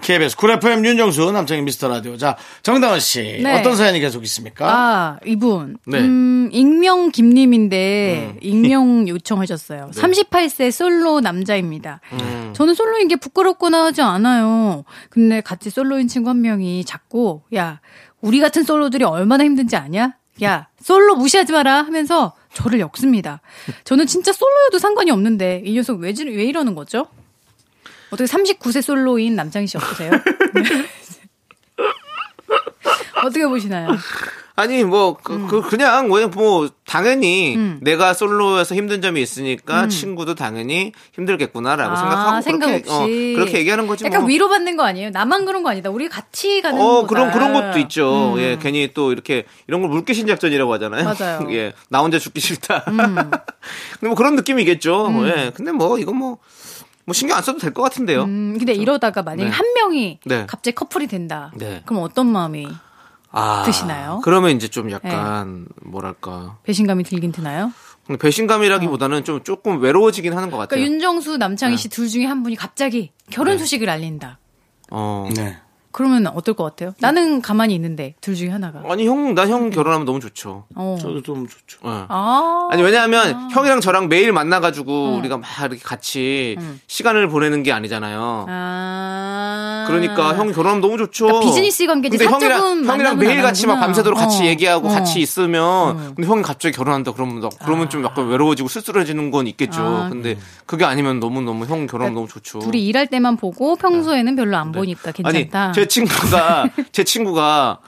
케이비에스 쿨 에프엠 윤정수 남창희 미스터라디오. 자, 정다은 씨 네. 어떤 사연이 계속 있습니까? 아 이분 네. 음, 익명 김님인데 음. 익명 요청하셨어요. 네. 서른여덟 세 솔로 남자입니다. 음. 저는 솔로인 게 부끄럽거나 하지 않아요. 근데 같이 솔로인 친구 한 명이 자꾸 야 우리 같은 솔로들이 얼마나 힘든지 아냐? 야 솔로 무시하지 마라 하면서 저를 엮습니다. 저는 진짜 솔로여도 상관이 없는데 이 녀석 왜, 왜 이러는 거죠? 어떻게 서른아홉 세 솔로인 남창희 씨 어떠세요? 어떻게 보시나요? 아니 뭐 그, 음. 그 그냥 뭐 당연히 음. 내가 솔로여서 힘든 점이 있으니까 음. 친구도 당연히 힘들겠구나라고 아, 생각하고 생각 그렇게, 없이 어, 그렇게 얘기하는 거지. 약간 뭐. 위로받는 거 아니에요? 나만 그런 거 아니다. 우리 같이 가는 거다. 어 그런 그런 것도 있죠. 음. 예 괜히 또 이렇게 이런 걸 물귀신 작전이라고 하잖아요. 맞아요. 예 나 혼자 죽기 싫다. 음. 근데 뭐 그런 느낌이겠죠. 음. 예 근데 뭐 이건 뭐. 뭐 신경 안 써도 될 것 같은데요. 음, 근데 그렇죠? 이러다가 만약에 네. 한 명이 네. 갑자기 커플이 된다. 네. 그럼 어떤 마음이 아, 드시나요? 그러면 이제 좀 약간 네. 뭐랄까 배신감이 들긴 드나요? 배신감이라기보다는 어. 좀 조금 외로워지긴 하는 것 같아요. 그러니까 윤정수, 남창희 네. 씨 둘 중에 한 분이 갑자기 결혼 네. 소식을 알린다. 어, 네. 그러면 어떨 것 같아요? 나는 가만히 있는데 둘 중에 하나가. 아니 형, 나 형 결혼하면 너무 좋죠. 어. 저도 너무 좋죠. 네. 아~ 아니 왜냐하면 아~ 형이랑 저랑 매일 만나가지고 응. 우리가 막 이렇게 같이 응. 시간을 보내는 게 아니잖아요. 아~ 그러니까 형 결혼하면 너무 좋죠. 그러니까 비즈니스 관계지. 근데 형이랑 형이랑 매일 같이 막 밤새도록 어. 같이 얘기하고 어. 같이 있으면 응. 근데 형이 갑자기 결혼한다 그러면 나, 그러면 아~ 좀 약간 외로워지고 쓸쓸해지는 건 있겠죠. 아~ 근데 음. 그게 아니면 너무 너무 형 결혼하면 그러니까 너무 좋죠. 둘이 일할 때만 보고 평소에는 네. 별로 안 네. 보니까 괜찮다. 아니, 제 친구가 제 친구가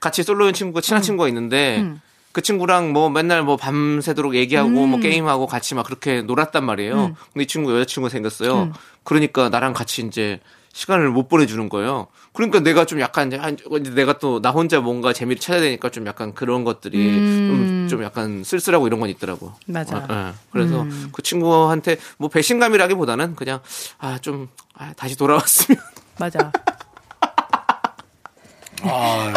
같이 솔로인 친구가 친한 음. 친구가 있는데 음. 그 친구랑 뭐 맨날 뭐 밤새도록 얘기하고 음. 뭐 게임하고 같이 막 그렇게 놀았단 말이에요. 음. 근데 이 친구 여자친구 생겼어요. 음. 그러니까 나랑 같이 이제 시간을 못 보내주는 거예요. 그러니까 내가 좀 약간 이제 내가 또 나 혼자 뭔가 재미를 찾아야 되니까 좀 약간 그런 것들이 음. 좀, 좀 약간 쓸쓸하고 이런 건 있더라고. 맞아. 어, 어. 그래서 음. 그 친구한테 뭐 배신감이라기보다는 그냥 아 좀 아, 다시 돌아왔으면. 맞아. 아,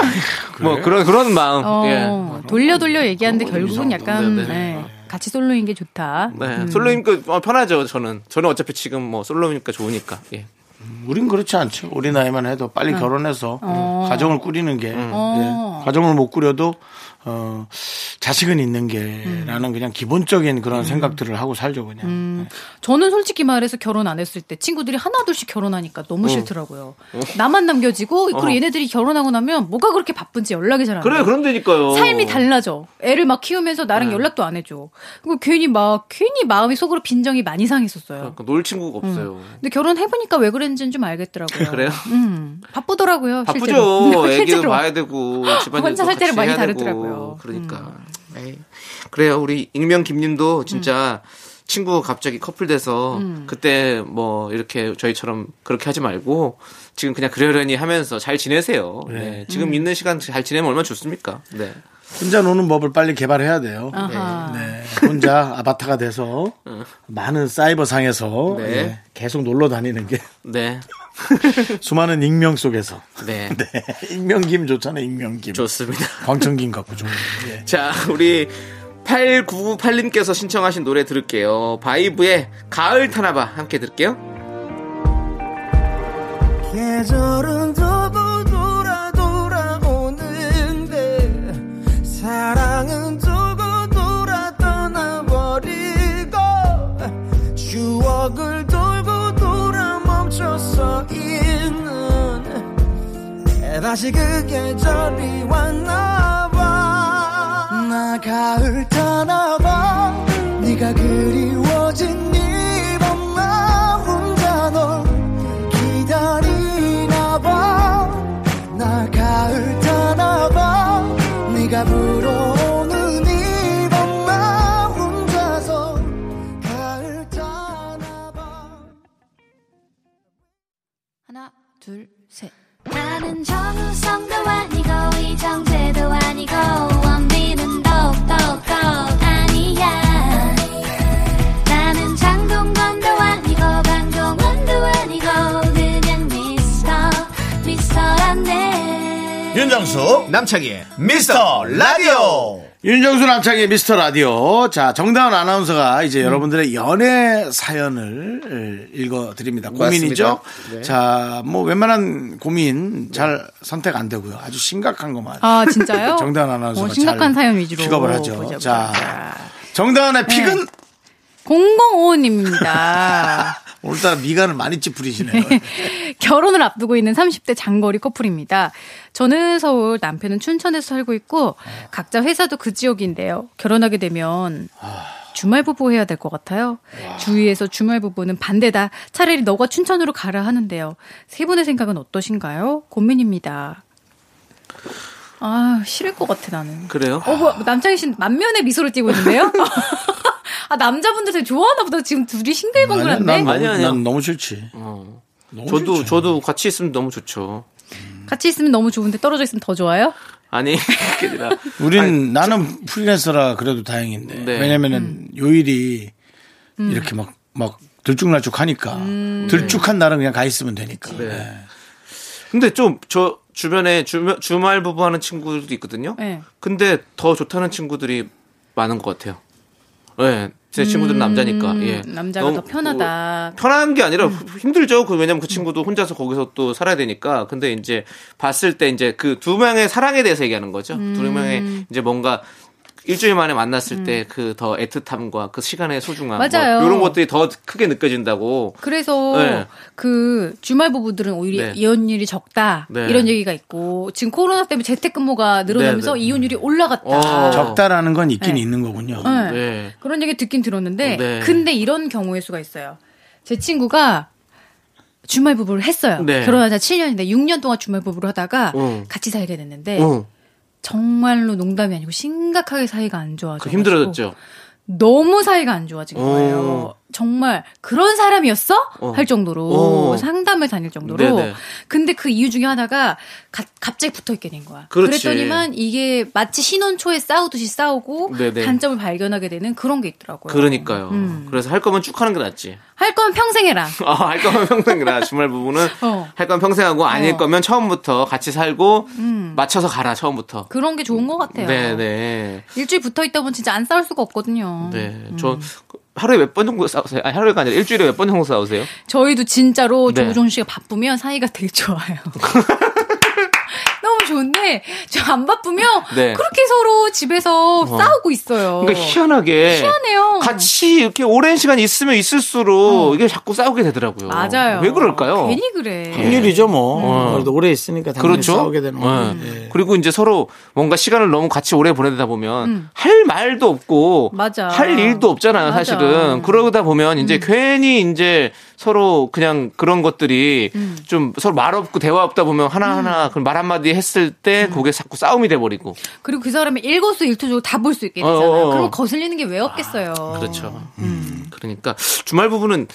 그래? 뭐 그런 그런 마음. 어, 예. 돌려 돌려 얘기하는데 결국은 약간 네, 네. 네, 같이 솔로인 게 좋다. 네, 음. 솔로니까 편하죠. 저는 저는 어차피 지금 뭐 솔로니까 좋으니까. 예. 음, 우린 그렇지 않죠. 우리 나이만 해도 빨리 응. 결혼해서 어. 가정을 꾸리는 게 응. 어. 예. 가정을 못 꾸려도 어, 자식은 있는 게라는 음. 그냥 기본적인 그런 음. 생각들을 하고 살죠 그냥. 음. 네. 저는 솔직히 말해서 결혼 안 했을 때 친구들이 하나둘씩 결혼하니까 너무 어. 싫더라고요. 어. 나만 남겨지고 그리고 어. 얘네들이 결혼하고 나면 뭐가 그렇게 바쁜지 연락이 잘 안 그래, 안 그런데니까요. 삶이 달라져. 애를 막 키우면서 나랑 네. 연락도 안 해줘. 그리고 괜히 막 괜히 마음이 속으로 빈정이 많이 상했었어요. 그러니까 놀 친구가 없어요. 음. 근데 결혼해보니까 왜 그랬는지는 좀 알겠더라고요. 그래요? 음. 바쁘더라고요. 바쁘죠. 실제로. 애기도 봐야 되고 집안일도 혼자 살 때를 많이 다르더라고요. 그러니까 음. 그래요. 우리 익명 김님도 진짜 음. 친구 갑자기 커플 돼서 음. 그때 뭐 이렇게 저희처럼 그렇게 하지 말고 지금 그냥 그러려니 하면서 잘 지내세요. 네. 네. 지금 음. 있는 시간 잘 지내면 얼마나 좋습니까? 네. 혼자 노는 법을 빨리 개발해야 돼요. 네. 네. 혼자 아바타가 돼서 어. 많은 사이버상에서 네. 네. 계속 놀러 다니는 게. 네. 수많은 익명 속에서. 네. 네. 익명김 좋잖아요, 익명김. 좋습니다. 광천김 갖고 좋은. 네. 자, 우리 팔구구팔님께서 신청하신 노래 들을게요. 바이브의 가을타나봐 함께 들을게요. 계절은 더불 돌아 돌아오는데 사랑은 두고 돌아 떠나버리고 추억을 돌고 돌아 멈춰서 있는 다시 그 계절이 왔나봐. 나 가을 타나봐. 네가 그리워진 이밤 나 혼자 널 기다리나봐. 나 가을 타나봐. 네가 불어오는 이밤 나 혼자서 가을 타나봐. 하나 둘 셋. 나는 정우성도 아니고 이정재도 아니고 원빈은 더욱더 아니야. 나는 장동건도 아니고 강동원도 아니고 그냥 미스터 미스터란데. 윤정수 남창희의 미스터라디오. 윤정수 남창희의 미스터라디오. 자, 정다은 아나운서가 이제 음. 여러분들의 연애 사연을 읽어드립니다. 고민이죠? 네. 자, 뭐 웬만한 고민 잘 선택 안 되고요. 아주 심각한 것만. 아, 진짜요? 정다은 아나운서가 어, 심각한 사연 위주로 픽업을 하죠. 보자, 보자. 자, 정다은의 픽은? 네. 공공오오님입니다. 오늘따라 미간을 많이 찌푸리시네요. 결혼을 앞두고 있는 삼십 대 장거리 커플입니다. 저는 서울, 남편은 춘천에서 살고 있고 어. 각자 회사도 그 지역인데요. 결혼하게 되면 아. 주말 부부 해야 될 것 같아요. 와. 주위에서 주말 부부는 반대다. 차라리 너가 춘천으로 가라 하는데요. 세 분의 생각은 어떠신가요? 고민입니다. 아, 싫을 것 같아 나는. 그래요? 어, 뭐, 남창희 씨는 만면에 미소를 띄고 있는데요? 아, 남자분들 되게 좋아하나 보다. 지금 둘이 싱글벙글한데. 아니, 난, 아니, 난 너무 싫지. 어. 너무 저도 싫지. 저도 같이 있으면 너무 좋죠. 음. 같이 있으면 너무 좋은데 떨어져 있으면 더 좋아요? 아니, 그게 아니라. 우린 아니, 나는 저, 프리랜서라 그래도 다행인데. 네. 왜냐면은 음. 요일이 음. 이렇게 막 막 들쭉날쭉 하니까 음. 들쭉한 날은 그냥 가 있으면 되니까. 네. 네. 근데 좀 저 주변에 주, 주말 부부하는 친구들도 있거든요. 네. 근데 더 좋다는 친구들이 많은 것 같아요. 네, 제 음, 친구들은 남자니까. 예. 남자가 더 편하다. 어, 편한 게 아니라 음. 힘들죠. 그 왜냐면 그 친구도 혼자서 거기서 또 살아야 되니까. 근데 이제 봤을 때 이제 그 두 명의 사랑에 대해서 얘기하는 거죠. 음. 두 명의 이제 뭔가 일주일 만에 만났을 음. 때 그 더 애틋함과 그 시간의 소중함, 맞아요. 뭐 이런 것들이 더 크게 느껴진다고. 그래서 네. 그 주말 부부들은 오히려 네. 이혼율이 적다 네. 이런 얘기가 있고, 지금 코로나 때문에 재택근무가 늘어나면서 네, 네. 이혼율이 올라갔다. 어. 적다라는 건 있긴 네. 있는 거군요. 네. 네. 그런 얘기 듣긴 들었는데 네. 근데 이런 경우의 수가 있어요. 제 친구가 주말 부부를 했어요. 네. 결혼하자 칠 년인데 육 년 동안 주말 부부를 하다가 어. 같이 살게 됐는데 어. 정말로 농담이 아니고 심각하게 사이가 안 좋아지고 힘들어졌죠. 너무 사이가 안 좋아진 거예요. 오. 정말 그런 사람이었어? 어. 할 정도로 오. 상담을 다닐 정도로. 네네. 근데 그 이유 중에 하나가 가, 갑자기 붙어있게 된 거야. 그렇지. 그랬더니만 이게 마치 신혼 초에 싸우듯이 싸우고 네네. 단점을 발견하게 되는 그런 게 있더라고요. 그러니까요. 음. 그래서 할 거면 쭉 하는 게 낫지. 할 거면 평생 해라. 어, 할 거면 평생 해라. 주말 부부는 어. 할 거면 평생 하고 아닐 어. 거면 처음부터 같이 살고 음. 맞춰서 가라 처음부터. 그런 게 좋은 것 같아요. 네네. 일주일 붙어있다 보면 진짜 안 싸울 수가 없거든요. 네, 전 음. 하루에 몇 번 정도 싸우세요? 아니, 하루가 아니라 일주일에 몇 번 정도 싸우세요? 저희도 진짜로 네. 조우종 씨가 바쁘면 사이가 되게 좋아요. 너무 좋은데 저 안 바쁘면 네. 그렇게 서로 집에서 어. 싸우고 있어요. 그러니까 희한하게 희한해요. 같이 이렇게 오랜 시간 있으면 있을수록 어. 이게 자꾸 싸우게 되더라고요. 맞아요. 왜 그럴까요? 괜히 그래. 확률이죠 뭐. 그래도 음. 오래 있으니까 당연히 그렇죠? 싸우게 되는 거예요. 네. 네. 그리고 이제 서로 뭔가 시간을 너무 같이 오래 보내다 보면 음. 할 말도 없고 맞아. 할 일도 없잖아요. 맞아. 사실은 그러다 보면 이제 음. 괜히 이제 서로 그냥 그런 것들이 음. 좀 서로 말 없고 대화 없다 보면 하나하나 음. 그 말 한마디 했을 때 음. 그게 자꾸 싸움이 돼버리고. 그리고 그 사람의 일거수일투족을 다 볼 수 있게 되잖아요. 어어. 그럼 거슬리는 게 왜 없겠어요. 아, 그렇죠. 음. 그러니까 주말 부부는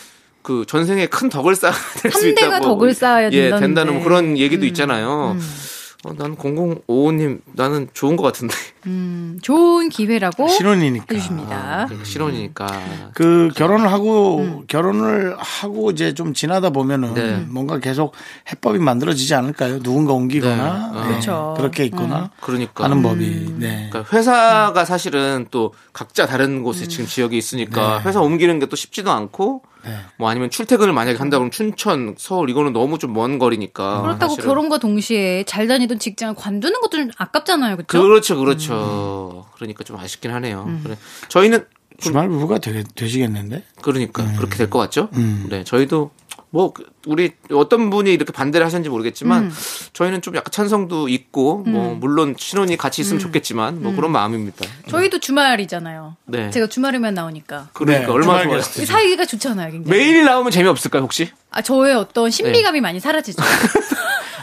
그 전생에 큰 덕을 쌓아야 될 수 있다고. 삼 대가 덕을 쌓아야 된다는, 예, 된다는 그런 얘기도 음. 있잖아요. 음. 어, 난 공공오오님 나는 좋은 것 같은데. 음, 좋은 기회라고 신혼이니까 해주십니다. 아, 신혼이니까 그 결혼을 하고 음. 결혼을 하고 이제 좀 지나다 보면은 네. 뭔가 계속 해법이 만들어지지 않을까요? 누군가 옮기거나 네. 네. 그렇죠. 그렇게 있거나 음. 그러니까 하는 법이. 음. 네. 그러니까 회사가 사실은 또 각자 다른 곳에 음. 지금 지역이 있으니까 네. 회사 옮기는 게 또 쉽지도 않고. 네. 뭐 아니면 출퇴근을 만약에 한다 그러면 춘천, 서울 이거는 너무 좀 먼 거리니까. 그렇다고 사실은. 결혼과 동시에 잘 다니던 직장을 관두는 것도 좀 아깝잖아요, 그렇죠? 그렇죠, 그렇죠. 음. 그러니까 좀 아쉽긴 하네요. 음. 그래. 저희는 주말 부부가 되게 되시겠는데? 그러니까 음. 그렇게 될 것 같죠. 음. 네, 저희도 뭐 우리 어떤 분이 이렇게 반대를 하셨는지 모르겠지만 음. 저희는 좀 약간 찬성도 있고 음. 뭐 물론 신혼이 같이 있으면 음. 좋겠지만 뭐 음. 그런 마음입니다. 저희도 네. 주말이잖아요. 네. 제가 주말이면 나오니까. 그러니까 네. 얼마나 좋아요. 사이가 좋잖아요. 굉장히. 매일 나오면 재미없을까요 혹시? 아 저의 어떤 신비감이 네. 많이 사라지죠.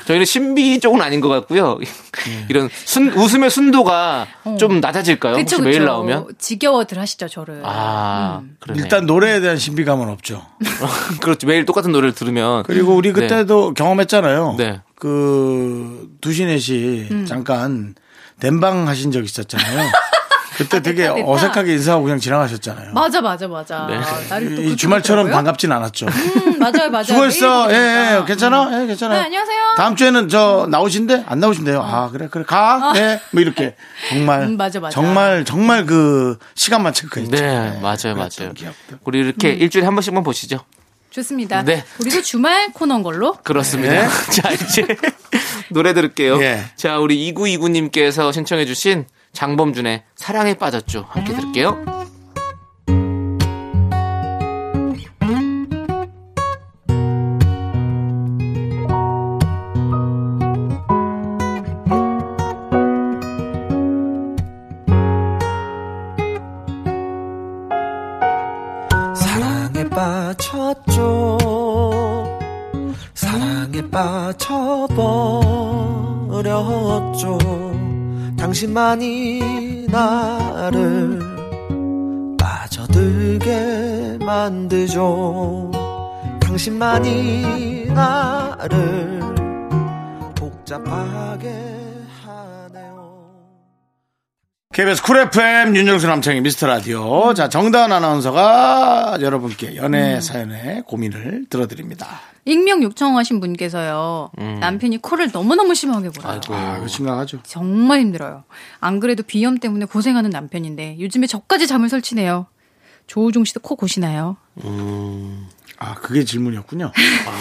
저희는 신비 쪽은 아닌 것 같고요. 네. 이런 순, 웃음의 순도가 어. 좀 낮아질까요? 그쵸, 혹시 매일 그쵸. 나오면? 지겨워들 하시죠 저를. 아, 음. 일단 노래에 대한 신비감은 없죠. 그렇죠. 매일 똑같은 노래를 들으면. 그리고 우리 그때도 네. 경험했잖아요. 네. 그 두시 네시 음. 잠깐 댄방 하신 적 있었잖아요. 그때 아, 되게 됐다, 됐다. 어색하게 인사하고 그냥 지나가셨잖아요. 맞아, 맞아, 맞아. 네. 나를 또 이, 주말처럼 반갑진 않았죠. 음, 맞아요, 맞아요. 수고했어. 예, 예, 예, 괜찮아? 음. 예, 괜찮아. 네, 안녕하세요. 다음 주에는 저 나오신대? 안 나오신대요. 어. 아, 그래, 그래. 가. 어. 네. 뭐 이렇게. 정말. 음, 맞아, 맞아. 정말, 정말 그 시간만 체크했죠. 네, 네. 맞아요, 맞아요. 귀엽다. 우리 이렇게 음. 일주일에 한 번씩만 보시죠. 좋습니다. 네. 우리도 주말 코너인 걸로. 그렇습니다. 네. 자, 이제 노래 들을게요. 네. 자, 우리 이구이구님께서 신청해주신 장범준의 사랑에 빠졌죠. 함께 들을게요. 사랑에 빠졌죠. 사랑에 빠져버렸죠. 당신만이 나를 빠져들게 만드죠. 당신만이 나를 복잡하게 하네요. 케이비에스 쿨 에프엠 윤정수 남창희 미스터라디오. 자, 정다은 아나운서가 여러분께 연애 사연의 고민을 들어드립니다. 익명 요청하신 분께서요. 음. 남편이 코를 너무너무 심하게 골아요. 아이고, 심각하죠. 정말 힘들어요. 안 그래도 비염 때문에 고생하는 남편인데 요즘에 저까지 잠을 설치네요. 조우종 씨도 코 고시나요? 음. 아, 그게 질문이었군요. 아.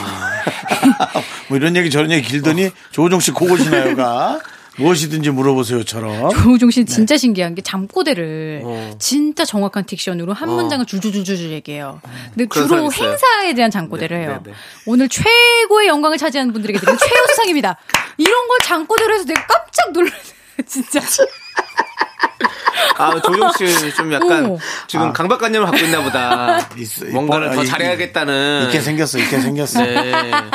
뭐 이런 얘기 저런 얘기 길더니 어. 조우종 씨 코 고시나요가 무엇이든지 물어보세요처럼. 조우종 씨는 진짜 네. 신기한 게 잠꼬대를 어. 진짜 정확한 딕션으로 한 어. 문장을 줄줄줄줄 얘기해요. 근데 주로 행사에 대한 잠꼬대를 네, 해요. 네, 네. 오늘 최고의 영광을 차지하는 분들에게 드리는 최우수상입니다. 이런 걸 잠꼬대로 해서 되게 깜짝 놀랐어요. 진짜. 아, 조종 씨 좀 약간 오. 지금 아. 강박관념을 갖고 있나 보다. 있어, 뭔가를 더 잘해야겠다는. 있게 생겼어, 있게 생겼어. 네.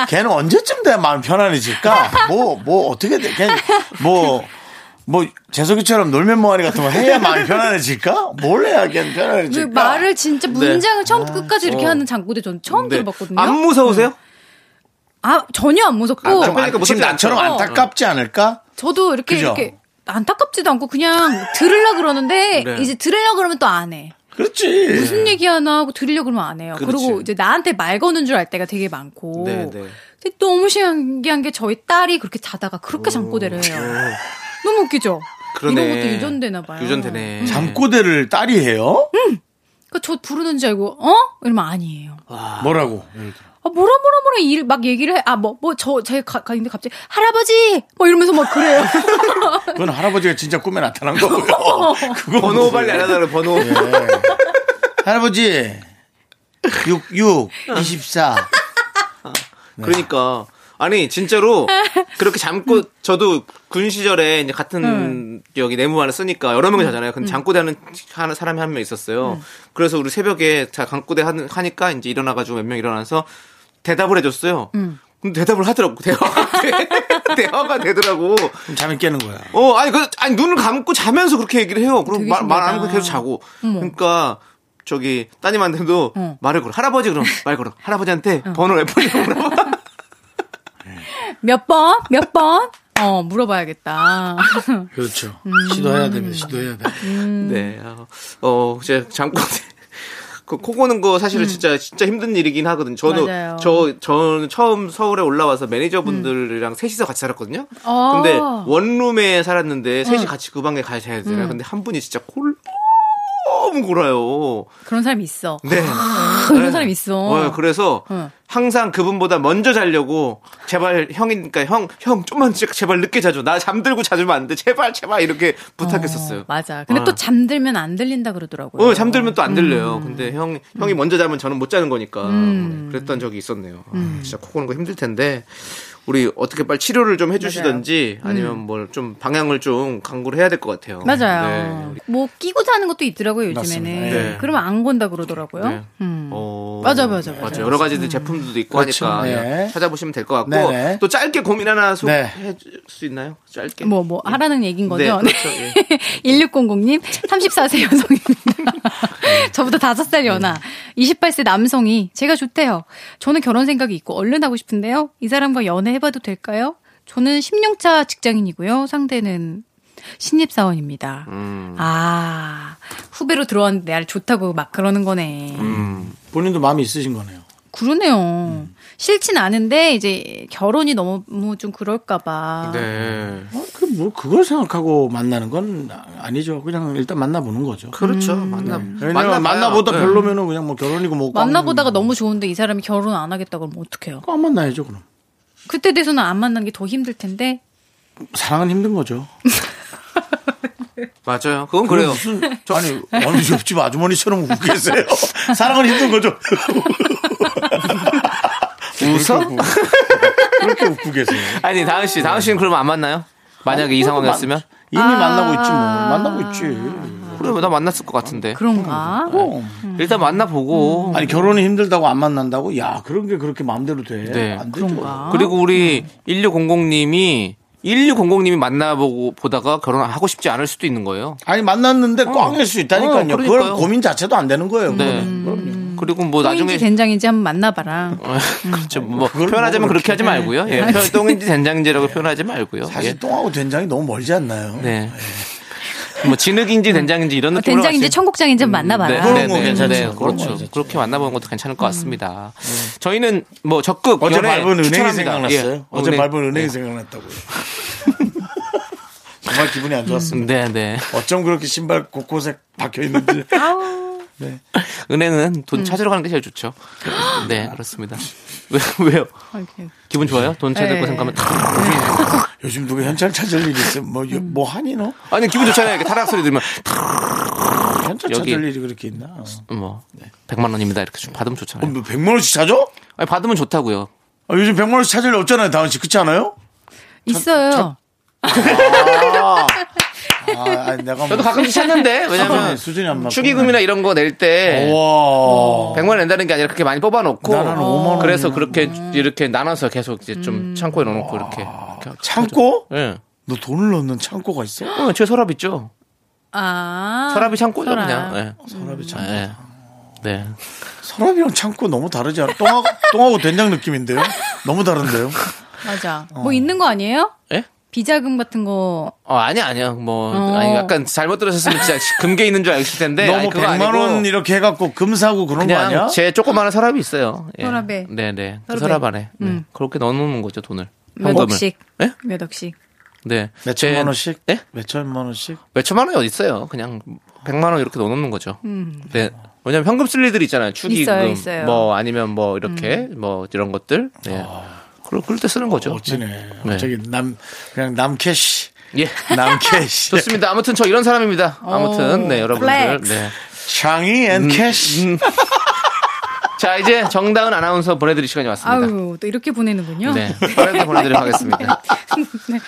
걔는 언제쯤 돼야 마음 편안해질까? 뭐, 뭐, 어떻게 돼? 걔는 뭐, 뭐, 재석이처럼 놀면 뭐하니 같은 거 해야 마음이 편안해질까? 뭘 해야 걔는 편안해질까? 그 말을 진짜 문장을 네. 처음부터 아. 끝까지 이렇게 어. 하는 장고대 전 처음 네. 들어봤거든요. 안 무서우세요? 음. 아, 전혀 안 무섭고. 아, 그러니까 무슨 나처럼 안타깝지 않을까? 저도 이렇게, 그죠? 이렇게. 안타깝지도 않고 그냥 들으려고 그러는데 네. 이제 들으려고 그러면 또 안 해. 그렇지. 무슨 얘기하나 하고 들으려고 그러면 안 해요. 그렇지. 그리고 이제 나한테 말 거는 줄 알 때가 되게 많고. 네, 네. 근데 너무 신기한 게 저희 딸이 그렇게 자다가 그렇게 오. 잠꼬대를 해요. 오. 너무 웃기죠? 그러네. 이런 것도 유전되나 봐요. 유전되네. 음. 잠꼬대를 딸이 해요? 응. 그러니까 저 부르는 줄 알고 어? 이러면 아니에요. 와. 뭐라고? 아, 뭐라, 뭐라, 뭐라, 일, 막 얘기를 해. 아, 뭐, 뭐, 저, 제 가, 가는데 갑자기, 할아버지! 뭐 이러면서 막 그래요. 그건 할아버지가 진짜 꿈에 나타난 거고요. 그거 번호 빨리 안 하다는 번호. 예. 할아버지, 육십육, 이십사. 네. 그러니까. 아니, 진짜로, 그렇게 잠꼬, 저도 군 시절에 이제 같은 음. 여기 내무반을 쓰니까 여러 명이 자잖아요. 근데 음. 잠꼬대 하는 사람이 한 명 있었어요. 음. 그래서 우리 새벽에 자, 잠꼬대 하니까 이제 일어나가지고 몇 명 일어나서 대답을 해줬어요. 음. 근데 대답을 하더라고. 대화가, 대화가 되더라고. 그럼 잠이 깨는 거야. 어, 아니, 그, 아니, 눈을 감고 자면서 그렇게 얘기를 해요. 그럼 말, 말 안 하고 계속 자고. 음. 그러니까. 저기, 따님한테도 음. 말을 걸어. 할아버지 그럼 말 걸어. 할아버지한테 음. 번호 몇 번이라고 물어봐. 몇 번? 몇 번? 어, 물어봐야겠다. 그렇죠. 음. 시도해야 됩니다. 시도해야 돼. 음. 네. 어, 제가 잠깐 그 코 고는 거 사실은 음. 진짜 진짜 힘든 일이긴 하거든요. 저는 맞아요. 저 저는 처음 서울에 올라와서 매니저분들이랑 음. 셋이서 같이 살았거든요. 어. 근데 원룸에 살았는데 음. 셋이 같이 그 방에 같이 자야 되나? 음. 근데 한 분이 진짜 콜 너무 골아요. 그런 사람이 있어. 네. 그런 네. 사람이 있어. 어, 그래서 응. 항상 그분보다 먼저 자려고 제발 형이니까 형, 형 좀만 제발 늦게 자줘. 나 잠들고 자주면 안 돼. 제발 제발 이렇게 부탁했었어요. 어, 맞아. 근데 어. 또 잠들면 안 들린다 그러더라고요. 어, 잠들면 또 안 들려요. 음. 근데 형, 형이 음. 먼저 자면 저는 못 자는 거니까 음. 그랬던 적이 있었네요. 음. 아, 진짜 코 고는 거 힘들 텐데 우리 어떻게 빨리 치료를 좀 해주시든지 맞아요. 아니면 음. 뭘 좀 방향을 좀 강구를 해야 될 것 같아요. 맞아요. 네. 뭐 끼고 자는 것도 있더라고요 요즘에는. 네. 그러면 안 건다 그러더라고요. 네. 음. 어... 맞아, 맞아, 맞아. 맞아. 여러 가지들 음. 제품들도 있고 그렇죠. 하니까 네. 찾아보시면 될 것 같고 네네. 또 짧게 고민 하나 소... 네. 해줄 수 있나요? 짧게. 뭐, 뭐 네. 하라는 얘기인 거죠. 네, 그렇죠. 네. 일육공공님 서른네 살 여성입니다. 네. 저보다 다섯 살 연하. 네. 스물여덟 살 남성이 제가 좋대요. 저는 결혼 생각이 있고 얼른 하고 싶은데요. 이 사람과 연애 해봐도 될까요? 저는 십 년 차 직장인이고요. 상대는 신입사원입니다. 음. 아, 후배로 들어왔는데 날 좋다고 막 그러는 거네. 음. 본인도 마음이 있으신 거네요. 그러네요. 음. 싫진 않은데 이제 결혼이 너무 뭐 좀 그럴까봐. 네. 어, 그 뭐 그걸 생각하고 만나는 건 아니죠. 그냥 일단 만나보는 거죠. 그렇죠. 음. 만나. 네. 만나 만나보다 네. 별로면은 그냥 뭐 결혼이고 뭐. 만나보다가 너무 좋은데 이 사람이 결혼 안 하겠다 그러면 어떡해요? 안 만나야죠 그럼. 그때 돼서는 안 만나는 게 더 힘들 텐데. 사랑은 힘든 거죠. 맞아요. 그건 그래요. 무슨, 저, 아니 어느 옆집 아주머니처럼 웃고 계세요. 사랑은 힘든 거죠. 웃어? 그렇게 웃고 계세요. 아니 다은 씨, 다은 씨는 그러면 안 만나요? 만약에 아니, 이 상황이었으면 이미 아~ 만나고 있지 뭐. 만나고 있지. 그래, 나 만났을 것 같은데. 그런가? 어. 일단 만나보고. 음. 아니, 결혼이 힘들다고 안 만난다고? 야, 그런 게 그렇게 마음대로 돼. 네. 안 되죠. 그런가? 그리고 우리 천육백님이 천육백님이 만나보고 보다가 결혼하고 싶지 않을 수도 있는 거예요. 아니, 만났는데 꽝일 어. 수 있다니까요. 어, 그걸 고민 자체도 안 되는 거예요. 네. 그럼요. 그리고 뭐 나중에. 똥인지 된장인지 한번 만나봐라. 그렇죠. 뭐 표현하자면 뭐 그렇게 하지 말고요. 예. 예. 똥인지 된장인지라고 예. 표현하지 말고요. 사실 예. 똥하고 된장이 너무 멀지 않나요? 네. 예. 뭐 진흙인지 된장인지 이런 느낌으로 어, 된장인지 청국장인지 좀 만나봐라. 네, 네, 네, 괜찮죠. 네, 그렇죠. 그렇죠. 괜찮죠. 그렇게 만나보는 것도 괜찮을 것 같습니다. 음. 네. 저희는 뭐 적극 어제 밟은 은행이 생각났어요. 예. 어제 밟은 은행. 은행이 생각났다고요. 정말 기분이 안 좋았습니다. 음, 네, 네. 어쩜 그렇게 신발 곳곳에 박혀 있는지. 네. 은행은 돈 찾으러 가는 게 제일 좋죠. 네, 그렇습니다. 왜요? 기분 좋아요? 돈 찾을 거 생각하면. 요즘 누가 현찰 찾을 일이 있어? 뭐, 뭐 하니 너? 아니, 기분 좋잖아요. 이렇게 타락 소리 들으면. 현찰 찾을 일이 그렇게 있나? 어. 뭐, 네. 백만 원입니다. 이렇게 좀 받으면 좋잖아요. 어, 뭐 백만 원씩 찾아? 아니, 받으면 좋다고요. 아, 요즘 백만 원씩 찾을 일 없잖아요, 다은 씨. 그렇지 않아요? 있어요. 차, 아, 아, 내가 뭐 저도 가끔씩 찾는데 왜냐면 수준이 안 맞고 축의금이나 이런 거 낼 때 백만 원 낸다는 게 아니라 그렇게 많이 뽑아놓고 오만 그래서 그렇게 음. 이렇게 나눠서 계속 이제 좀 창고에 넣어놓고 이렇게, 이렇게 창고? 예. 네. 너 돈을 넣는 창고가 있어? 응, 제 서랍 있죠. 아, 서랍이 창고죠 서랍. 그냥. 네. 서랍이 창고. 네. 네. 서랍이랑 창고 너무 다르지 않아? 똥하고, 똥하고 된장 느낌인데요? 너무 다른데요? 맞아. 어. 뭐 있는 거 아니에요? 예? 비자금 같은 거. 어, 아니, 아니요. 뭐, 어. 아니, 약간 잘못 들으셨으면 진짜 금괴 있는 줄 알실 텐데. 너무 백만 원 이렇게 해갖고 금 사고 그런 거 아니야? 제 조그마한 서랍이 있어요. 예. 서랍에. 네네. 그 서랍 안에. 음. 네. 그렇게 넣어놓는 거죠, 돈을. 몇 억씩. 네? 몇 억씩. 네. 몇천만 원씩? 네? 몇천만 원씩? 몇천만 원이 어딨어요. 그냥 백만 원 이렇게 넣어놓는 거죠. 음. 네. 왜냐면 현금 쓸 일들 있잖아요. 축의금. 있어요, 있어요. 뭐, 아니면 뭐, 이렇게, 음. 뭐, 이런 것들. 네. 어. 그럴 때 쓰는 거죠. 멋지네. 네. 저기 남 그냥 남 캐시. 예. 남 캐시. 좋습니다. 아무튼 저 이런 사람입니다. 아무튼 네 여러분들. 네. 창이 앤 캐시. 음, 음. 자 이제 정다은 아나운서 보내드릴 시간이 왔습니다. 아유 또 이렇게 보내는군요. 네. 보내드리도록 보내드리도록 하겠습니다. 네.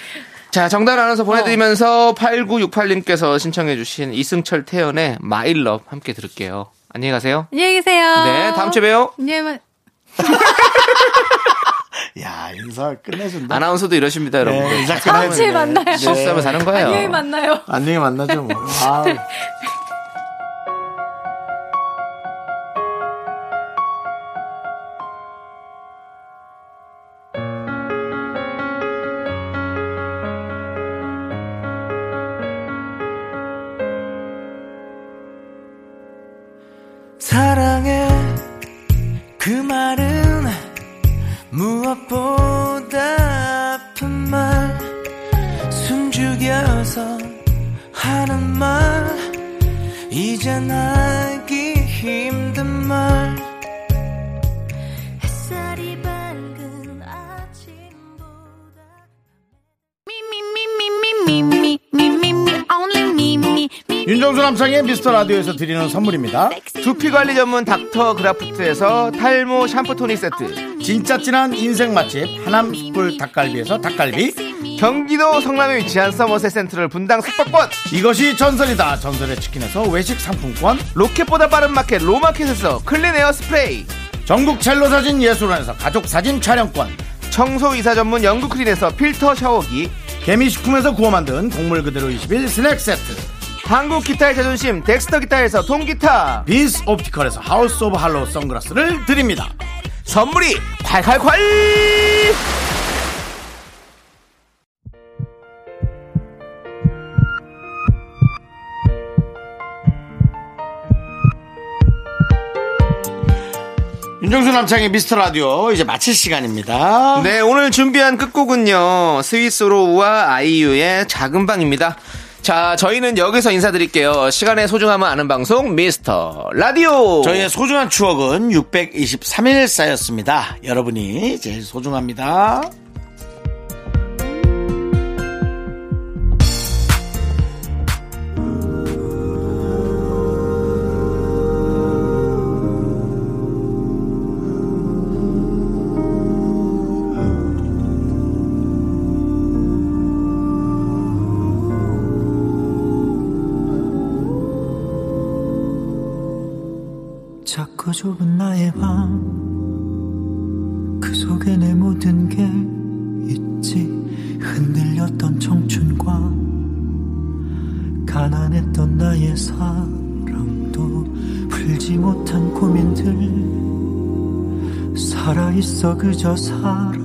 자 정다은 아나운서 보내드리면서 어. 팔구육팔님께서 신청해주신 이승철 태연의 마일럽 함께 들을게요. 안녕히 가세요. 안녕히 계세요. 네 다음 주에 봬요. 안녕. 야 인사 끝내준다. 아나운서도 이러십니다, 여러분. 네, 인사 끝내준다. 다음 주에 만나요. 실수하면 사는 거예요. 안녕히 만나요. 안녕히 만나죠, 뭐. 아. 사랑해 그 말은 무엇보다 아픈 말 숨죽여서 하는 말 이젠 알기 힘든 말 햇살이 밝은 아침보다 미미미미미미미 윤정수 남창의 미스터라디오에서 드리는 선물입니다. 두피관리 전문 닥터그라프트에서 탈모 샴푸 토닉 세트, 진짜 진한 인생 맛집 하남 숯불 닭갈비에서 닭갈비, 경기도 성남에 위치한 서머셋 센트럴 분당 숙박권, 이것이 전설이다 전설의 치킨에서 외식 상품권, 로켓보다 빠른 마켓 로마켓에서 클린 에어 스프레이, 전국 첼로 사진 예술원에서 가족 사진 촬영권, 청소이사 전문 영국 클린에서 필터 샤워기, 개미식품에서 구워 만든 곡물 그대로 이십일 스낵 세트, 한국 기타의 자존심 덱스터 기타에서 통기타, 빈스 옵티컬에서 하우스오브할로우 선글라스를 드립니다. 선물이 콸콸콸. 윤정수 남창의 미스터라디오 이제 마칠 시간입니다. 네, 오늘 준비한 끝곡은요 스위스로우와 아이유의 작은 방입니다. 자, 저희는 여기서 인사드릴게요. 시간의 소중함을 아는 방송 미스터 라디오. 저희의 소중한 추억은 육백이십삼 일 쌓였습니다. 여러분이 제일 소중합니다. 작고 좁은 나의 방, 그 속에 내 모든 게 있지. 흔들렸던 청춘과 가난했던 나의 사랑도, 풀지 못한 고민들 살아있어 그저 살아.